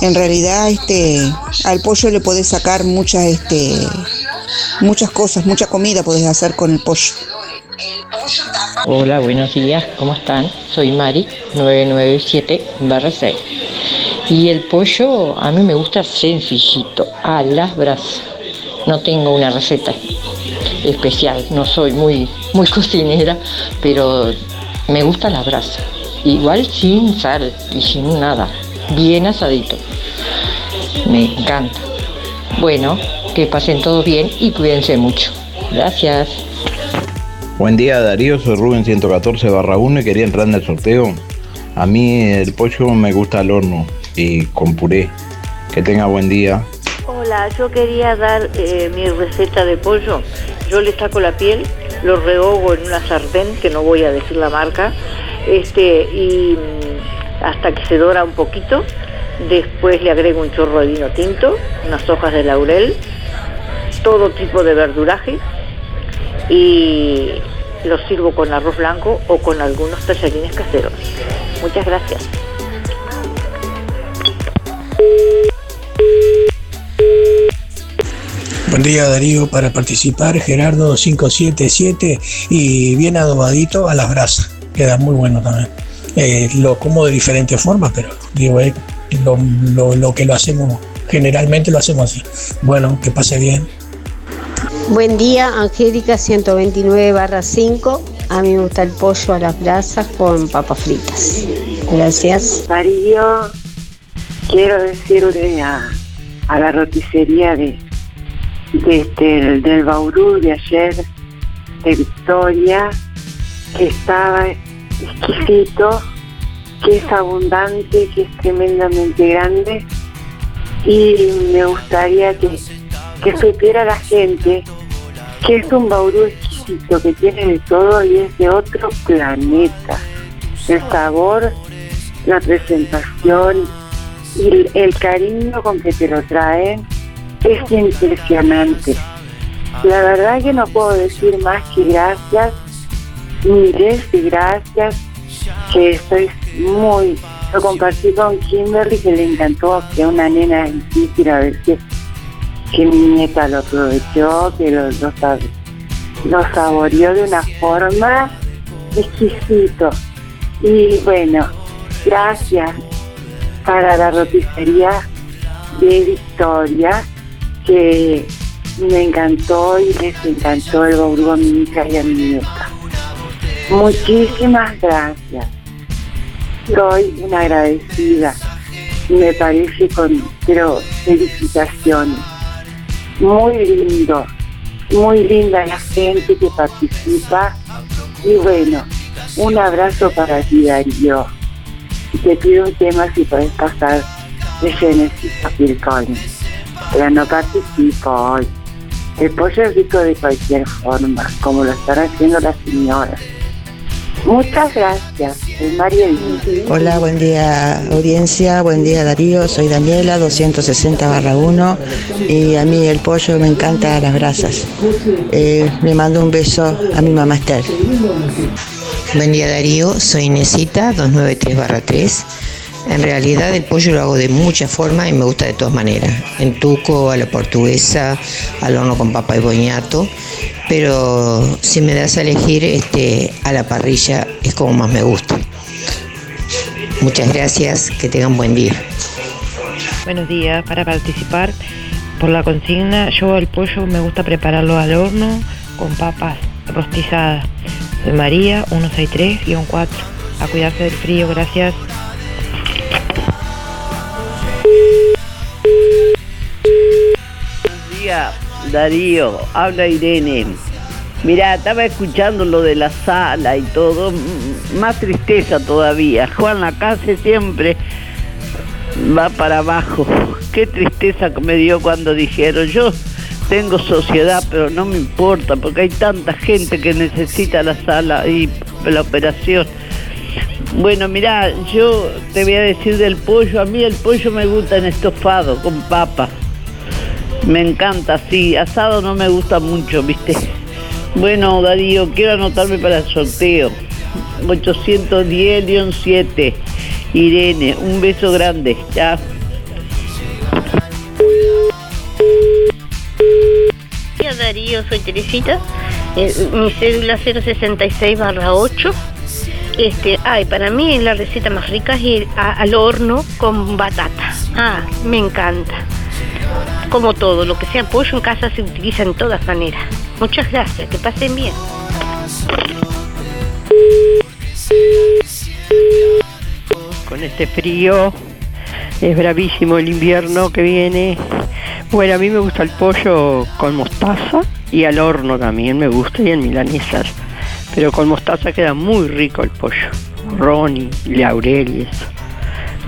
En realidad, al pollo le podés sacar muchas cosas, mucha comida podés hacer con el pollo. Hola, buenos días, ¿cómo están? Soy Mari, 997-6. Y el pollo a mí me gusta sencillito, a las brasas. No tengo una receta especial, no soy muy cocinera, pero me gusta a las brasas. Igual sin sal y sin nada, bien asadito. Me encanta. Bueno, que pasen todos bien y cuídense mucho. Gracias. Buen día, Darío, soy Rubén 114-1 y quería entrar en el sorteo. A mí el pollo me gusta al horno y con puré. Que tenga buen día. Hola, yo quería dar mi receta de pollo. Yo le saco la piel, lo rehogo en una sartén, que no voy a decir la marca, y hasta que se dora un poquito. Después le agrego un chorro de vino tinto, unas hojas de laurel, todo tipo de verduraje. Y lo sirvo con arroz blanco o con algunos tallarines caseros. Muchas gracias. Buen día, Darío. Para participar, Gerardo 577 y bien adobadito a las brasas. Queda muy bueno también. Lo como de diferentes formas, pero digo, lo que lo hacemos, generalmente lo hacemos así. Bueno, que pase bien. Buen día, Angélica 129-5. A mí me gusta el pollo a las brasas con papas fritas. Gracias. Darío, quiero decirle a la roticería del Bauru de ayer, de Victoria, que estaba exquisito, que es abundante, que es tremendamente grande, y me gustaría que supiera la gente que es un Bauru exquisito, que tiene de todo y es de otro planeta. El sabor, la presentación y el cariño con que te lo traen es impresionante. La verdad que no puedo decir más que gracias, miles de gracias, que estoy muy... Lo compartí con Kimberly, que le encantó, que una nena difícil a veces, que mi nieta lo aprovechó, que lo saboreó de una forma exquisito. Y bueno, gracias para la roticería de Victoria, que me encantó y les encantó el Bauru a mi hija y a mi nieta. Muchísimas gracias. Soy una agradecida. Me parece pero felicitaciones. Muy lindo. Muy linda la gente que participa. Y bueno, un abrazo para ti, Darío. Y te pido un tema si podés pasar de Génesis a Phil Collins. Pero no participo hoy. El pollo es rico de cualquier forma, como lo están haciendo las señoras. Muchas gracias, María. Hola, buen día audiencia, buen día Darío, soy Daniela, 260/1 y a mí el pollo me encanta las brasas. Le mando un beso a mi mamá Esther. Buen día Darío, soy Inesita, 293/3. En realidad el pollo lo hago de muchas formas y me gusta de todas maneras. En tuco, a la portuguesa, al horno con papa y boñato. Pero si me das a elegir, a la parrilla es como más me gusta. Muchas gracias, que tengan buen día. Buenos días, para participar por la consigna, yo el pollo me gusta prepararlo al horno con papas rostizadas. Soy María, 163/4. A cuidarse del frío, gracias. Darío, habla Irene. Mirá, estaba escuchando lo de la sala y todo, más tristeza todavía. Juan Lacase siempre va para abajo. Qué tristeza que me dio cuando dijeron, yo tengo sociedad, pero no me importa, porque hay tanta gente que necesita la sala y la operación. Bueno, mirá, yo te voy a decir del pollo. A mí el pollo me gusta en estofado, con papa. Me encanta, sí. Asado no me gusta mucho, ¿viste? Bueno, Darío, quiero anotarme para el sorteo. 810-7. Irene, un beso grande. Ya. Hola, Darío, soy Teresita. Mi cédula 066/8. Para mí la receta más rica es ir al horno con batata. Ah, me encanta. Como todo, lo que sea pollo en casa se utiliza en todas maneras. Muchas gracias, que pasen bien. Con este frío, es bravísimo el invierno que viene. Bueno, a mí me gusta el pollo con mostaza y al horno también me gusta y en milanesas. Pero con mostaza queda muy rico el pollo. Ronnie, laurel y eso.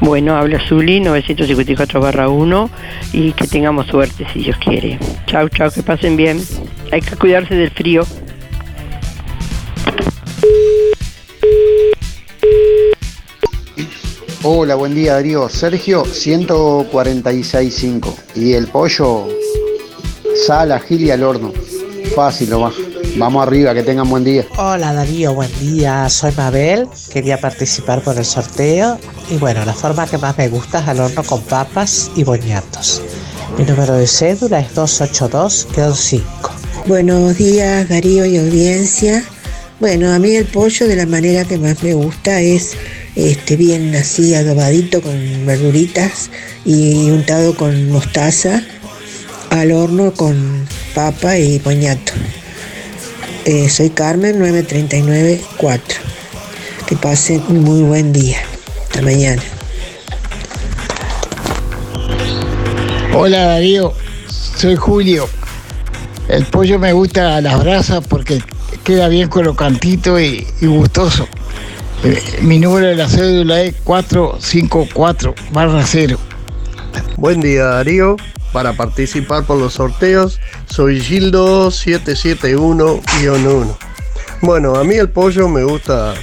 Bueno, habla Zuli, 954/1, y que tengamos suerte si Dios quiere. Chau, chau, que pasen bien. Hay que cuidarse del frío. Hola, buen día Darío. Sergio, 146.5. Y el pollo, sal, ají y al horno. Fácil nomás. Vamos arriba, que tengan buen día. Hola Darío, buen día, soy Mabel, quería participar por el sorteo y bueno, la forma que más me gusta es al horno con papas y boñatos. Mi número de cédula es 282-5. Buenos días Darío y audiencia. Bueno, a mí el pollo de la manera que más me gusta es bien así adobadito con verduritas y untado con mostaza, al horno con papa y boñato. Soy Carmen, 939/4. Que pasen un muy buen día. Hasta mañana. Hola Darío, soy Julio. El pollo me gusta a las brasas porque queda bien crocantito y gustoso. Mi número de la cédula es 454/0. Buen día Darío. Para participar por los sorteos, soy Gildo 771-1. Bueno, a mí el pollo me gusta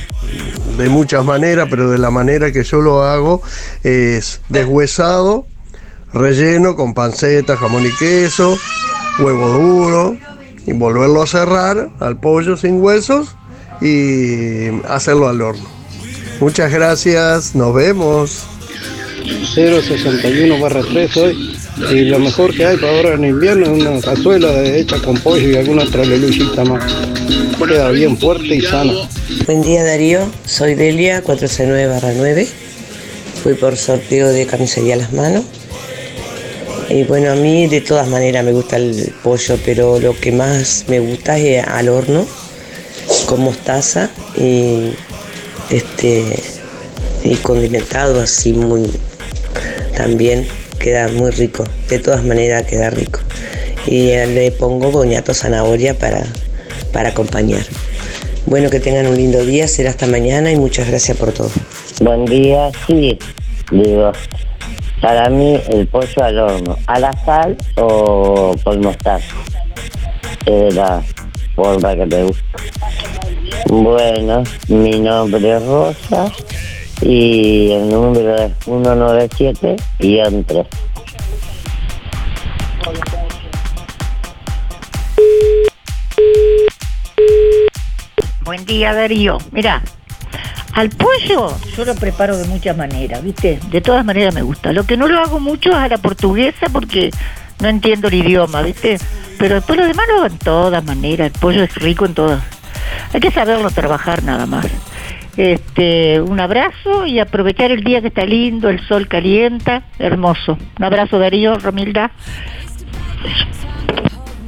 de muchas maneras, pero de la manera que yo lo hago es deshuesado, relleno con panceta, jamón y queso, huevo duro, y volverlo a cerrar al pollo sin huesos y hacerlo al horno. Muchas gracias, nos vemos. 061/3 hoy. Y lo mejor que hay para ahora en invierno es una cazuela hecha con pollo y alguna traleluchita más. Queda bien fuerte y sana. Buen día Darío, soy Delia, 469/9. Fui por sorteo de Carnicería Las Manos. Y bueno, a mí de todas maneras me gusta el pollo, pero lo que más me gusta es al horno con mostaza y condimentado así muy, también queda muy rico, de todas maneras queda rico. Y le pongo boñato zanahoria para acompañar. Bueno, que tengan un lindo día, será hasta mañana y muchas gracias por todo. Buen día, sí, digo, para mí el pollo al horno, a la sal o con mostaza, es la forma que me gusta. Bueno, mi nombre es Rosa y el número es 197-3. Buen día, Darío. Mirá, al pollo yo lo preparo de muchas maneras, ¿viste? De todas maneras me gusta. Lo que no lo hago mucho es a la portuguesa porque no entiendo el idioma, ¿viste? Pero después lo demás lo hago en todas maneras. El pollo es rico en todas. Hay que saberlo trabajar nada más. Un abrazo y aprovechar el día que está lindo, el sol calienta, hermoso. Un abrazo, Darío, Romilda.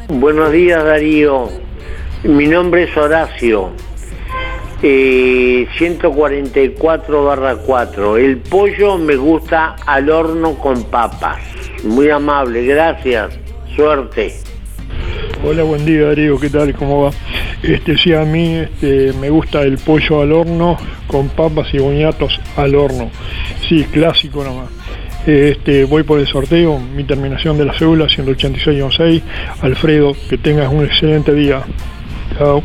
Buenos días, Darío. Mi nombre es Horacio. 144/4. El pollo me gusta al horno con papas. Muy amable, gracias. Suerte. Hola, buen día, Darío, ¿qué tal? ¿Cómo va? Sí, a mí me gusta el pollo al horno con papas y boñatos al horno. Sí, clásico nomás. Voy por el sorteo, mi terminación de la cédula 186-6. Alfredo, que tengas un excelente día. Chao.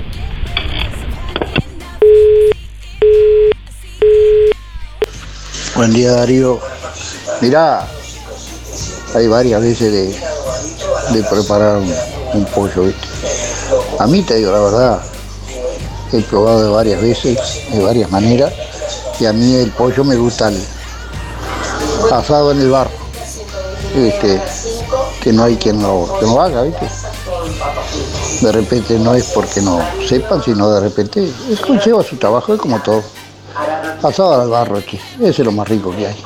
Buen día, Darío. Mirá, hay varias veces de preparar un pollo, ¿viste? A mí te digo la verdad, he probado de varias veces, de varias maneras, y a mí el pollo me gusta asado en el barro, que no hay quien lo haga, ¿viste? De repente no es porque no sepan, sino de repente es que lleva su trabajo, es como todo. Asado al barro, che. Ese es lo más rico que hay.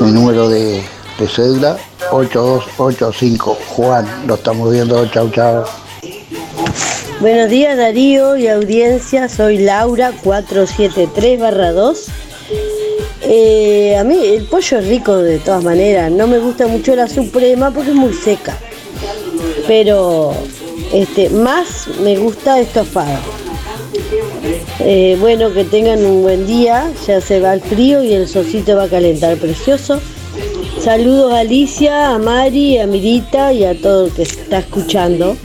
Mi número de cédula, 8285. Juan, lo estamos viendo. Chau, chau. Buenos días, Darío y audiencia. Soy Laura, 473/2. A mí el pollo es rico de todas maneras. No me gusta mucho la suprema porque es muy seca. Pero más me gusta estofado. Bueno, que tengan un buen día, ya se va el frío y el solcito va a calentar precioso. Saludos a Alicia, a Mari, a Mirita y a todo el que está escuchando.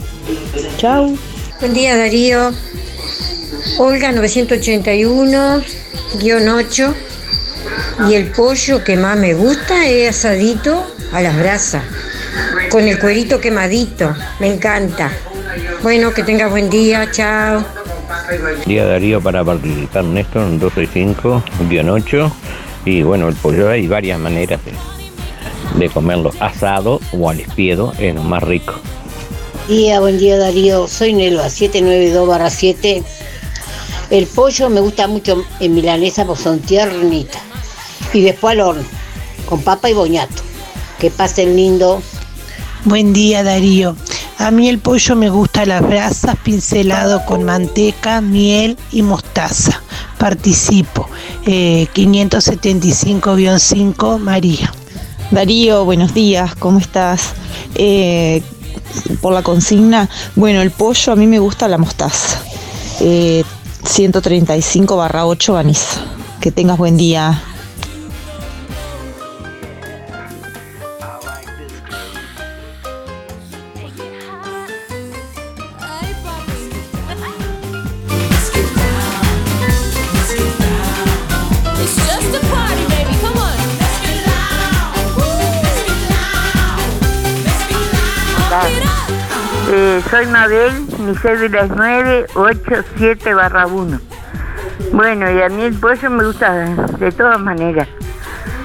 Chau. Buen día, Darío. Olga 981-8. Y el pollo que más me gusta es asadito a las brasas, con el cuerito quemadito, me encanta. Bueno, que tengas buen día, chao. Buen día, Darío, para participar, Néstor, 265-8. Y bueno, el pollo hay varias maneras de comerlo, asado o al espiedo, es lo más rico. Buen día, Darío, soy Nelva, 792/7. El pollo me gusta mucho en milanesa porque son tiernitas. Y después al horno, con papa y boñato. Que pasen lindo. Buen día, Darío. A mí el pollo me gusta a las brasas, pincelado con manteca, miel y mostaza. Participo. 575-5, María. Darío, buenos días, ¿cómo estás? Por la consigna, bueno, el pollo a mí me gusta la mostaza. 135/8, Vanessa. Que tengas buen día. Soy Mabel, mi cédula es 987/1. Bueno, y a mí el pollo me gusta de todas maneras.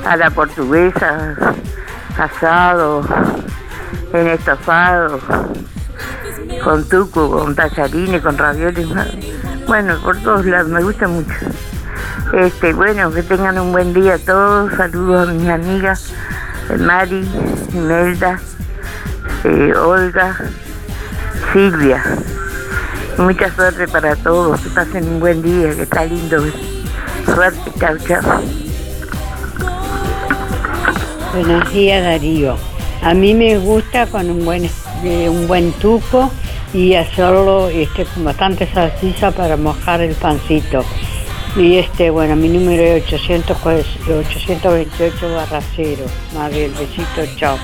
A la portuguesa, asado, en estofado, con tuco, con tallarines, con ravioles. Bueno, por todos lados, me gusta mucho. Bueno, que tengan un buen día a todos. Saludos a mis amigas, Mari, Imelda, Olga, Silvia Mucha suerte para todos, que pasen un buen día, que está lindo. Suerte, chao, chao. Buenos días, Darío. A mí me gusta con un buen tuco y hacerlo con bastante salsicha para mojar el pancito. Y mi número es 828-0, Mabel, besito, chao.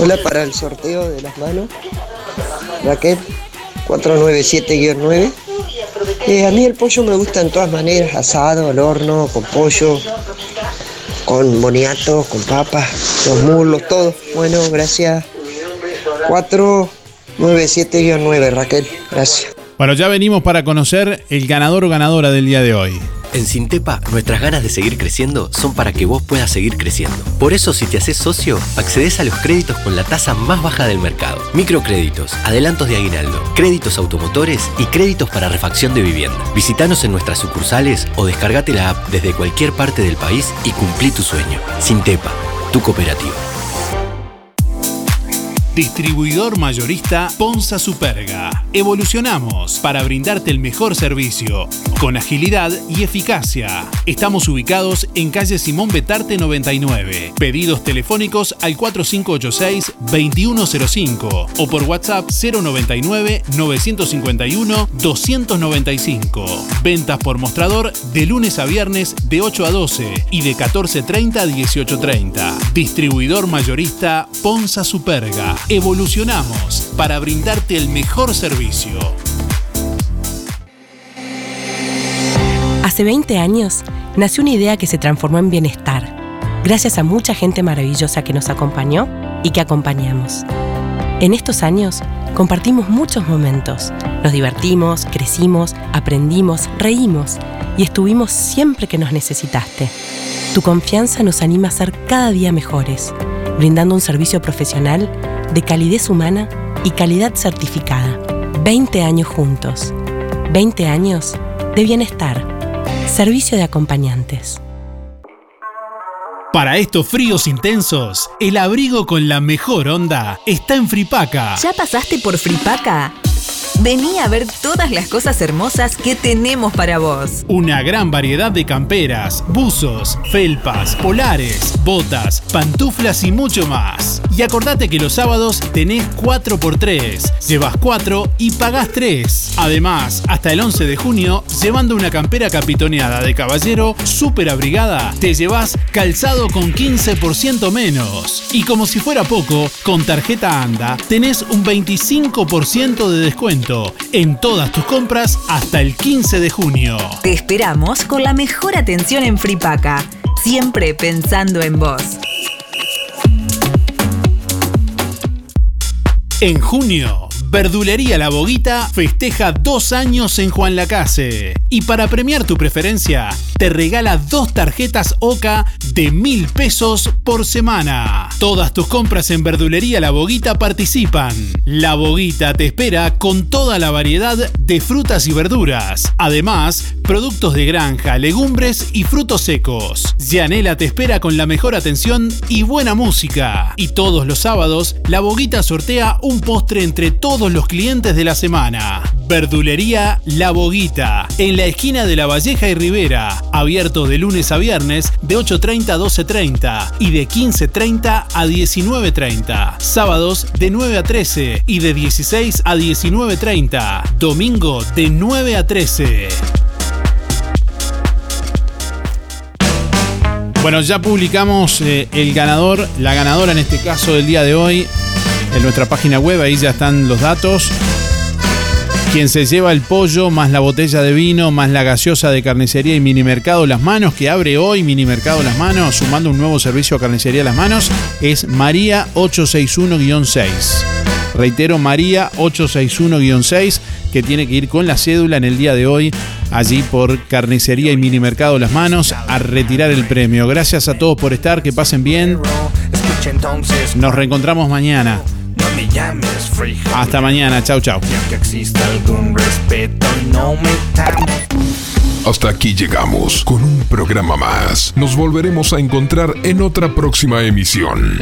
Hola, para el sorteo de las manos, Raquel, 497-9. A mí el pollo me gusta en todas maneras, asado, al horno, con pollo, con boniato, con papas, los muslos, todo. Bueno, gracias. 497-9, Raquel, gracias. Bueno, ya venimos para conocer el ganador o ganadora del día de hoy. En Sintepa, nuestras ganas de seguir creciendo son para que vos puedas seguir creciendo. Por eso, si te haces socio, accedes a los créditos con la tasa más baja del mercado. Microcréditos, adelantos de aguinaldo, créditos automotores y créditos para refacción de vivienda. Visítanos en nuestras sucursales o descargate la app desde cualquier parte del país y cumplí tu sueño. Sintepa, tu cooperativa. Distribuidor mayorista Ponza Superga. Evolucionamos para brindarte el mejor servicio, con agilidad y eficacia. Estamos ubicados en calle Simón Betarte 99. Pedidos telefónicos al 4586-2105 o por WhatsApp 099-951-295. Ventas por mostrador de lunes a viernes de 8 a 12 y de 14:30 a 18:30. Distribuidor mayorista Ponza Superga. Evolucionamos para brindarte el mejor servicio. Hace 20 años nació una idea que se transformó en bienestar, gracias a mucha gente maravillosa que nos acompañó y que acompañamos. En estos años compartimos muchos momentos, nos divertimos, crecimos, aprendimos, reímos y estuvimos siempre que nos necesitaste. Tu confianza nos anima a ser cada día mejores, brindando un servicio profesional de calidez humana y calidad certificada. 20 años juntos. 20 años de bienestar. Servicio de acompañantes. Para estos fríos intensos, el abrigo con la mejor onda está en Fripaca. ¿Ya pasaste por Fripaca? Vení a ver todas las cosas hermosas que tenemos para vos. Una gran variedad de camperas, buzos, felpas, polares, botas, pantuflas y mucho más. Y acordate que los sábados tenés 4x3, llevas 4 y pagás 3. Además, hasta el 11 de junio, llevando una campera capitoneada de caballero súper abrigada, te llevas calzado con 15% menos. Y como si fuera poco, con tarjeta ANDA tenés un 25% de descuento en todas tus compras hasta el 15 de junio. Te esperamos con la mejor atención en Fripaca, siempre pensando en vos. En junio, Verdulería La Boguita festeja 2 años en Juan Lacase. Y para premiar tu preferencia, te regala 2 tarjetas OCA de 1.000 pesos por semana. Todas tus compras en Verdulería La Boguita participan. La Boguita te espera con toda la variedad de frutas y verduras. Además, productos de granja, legumbres y frutos secos. Yanela te espera con la mejor atención y buena música. Y todos los sábados, La Boguita sortea un postre entre todos los clientes de la semana. Verdulería La Boguita, en la esquina de La Valleja y Rivera, abierto de lunes a viernes de 8:30 a 12:30 y de 15:30 a 19:30. Sábados de 9 a 13 y de 16 a 19:30. Domingo de 9 a 13. Bueno, ya publicamos el ganador, la ganadora en este caso del día de hoy, en nuestra página web. Ahí ya están los datos. Quien se lleva el pollo, más la botella de vino, más la gaseosa de Carnicería y Minimercado Las Manos, que abre hoy Minimercado Las Manos, sumando un nuevo servicio a Carnicería Las Manos, es María 861-6. Reitero, María 861-6, que tiene que ir con la cédula en el día de hoy, allí por Carnicería y Minimercado Las Manos, a retirar el premio. Gracias a todos por estar, que pasen bien. Nos reencontramos mañana. Hasta mañana, chau chau. Hasta aquí llegamos con un programa más. Nos volveremos a encontrar en otra próxima emisión.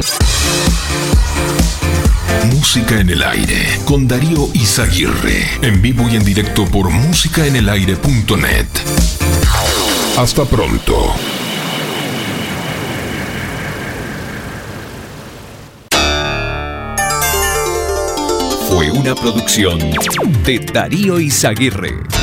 Música en el aire con Darío Izaguirre. En vivo y en directo por musicaenelaire.net. Hasta pronto. Fue una producción de Darío Izaguirre.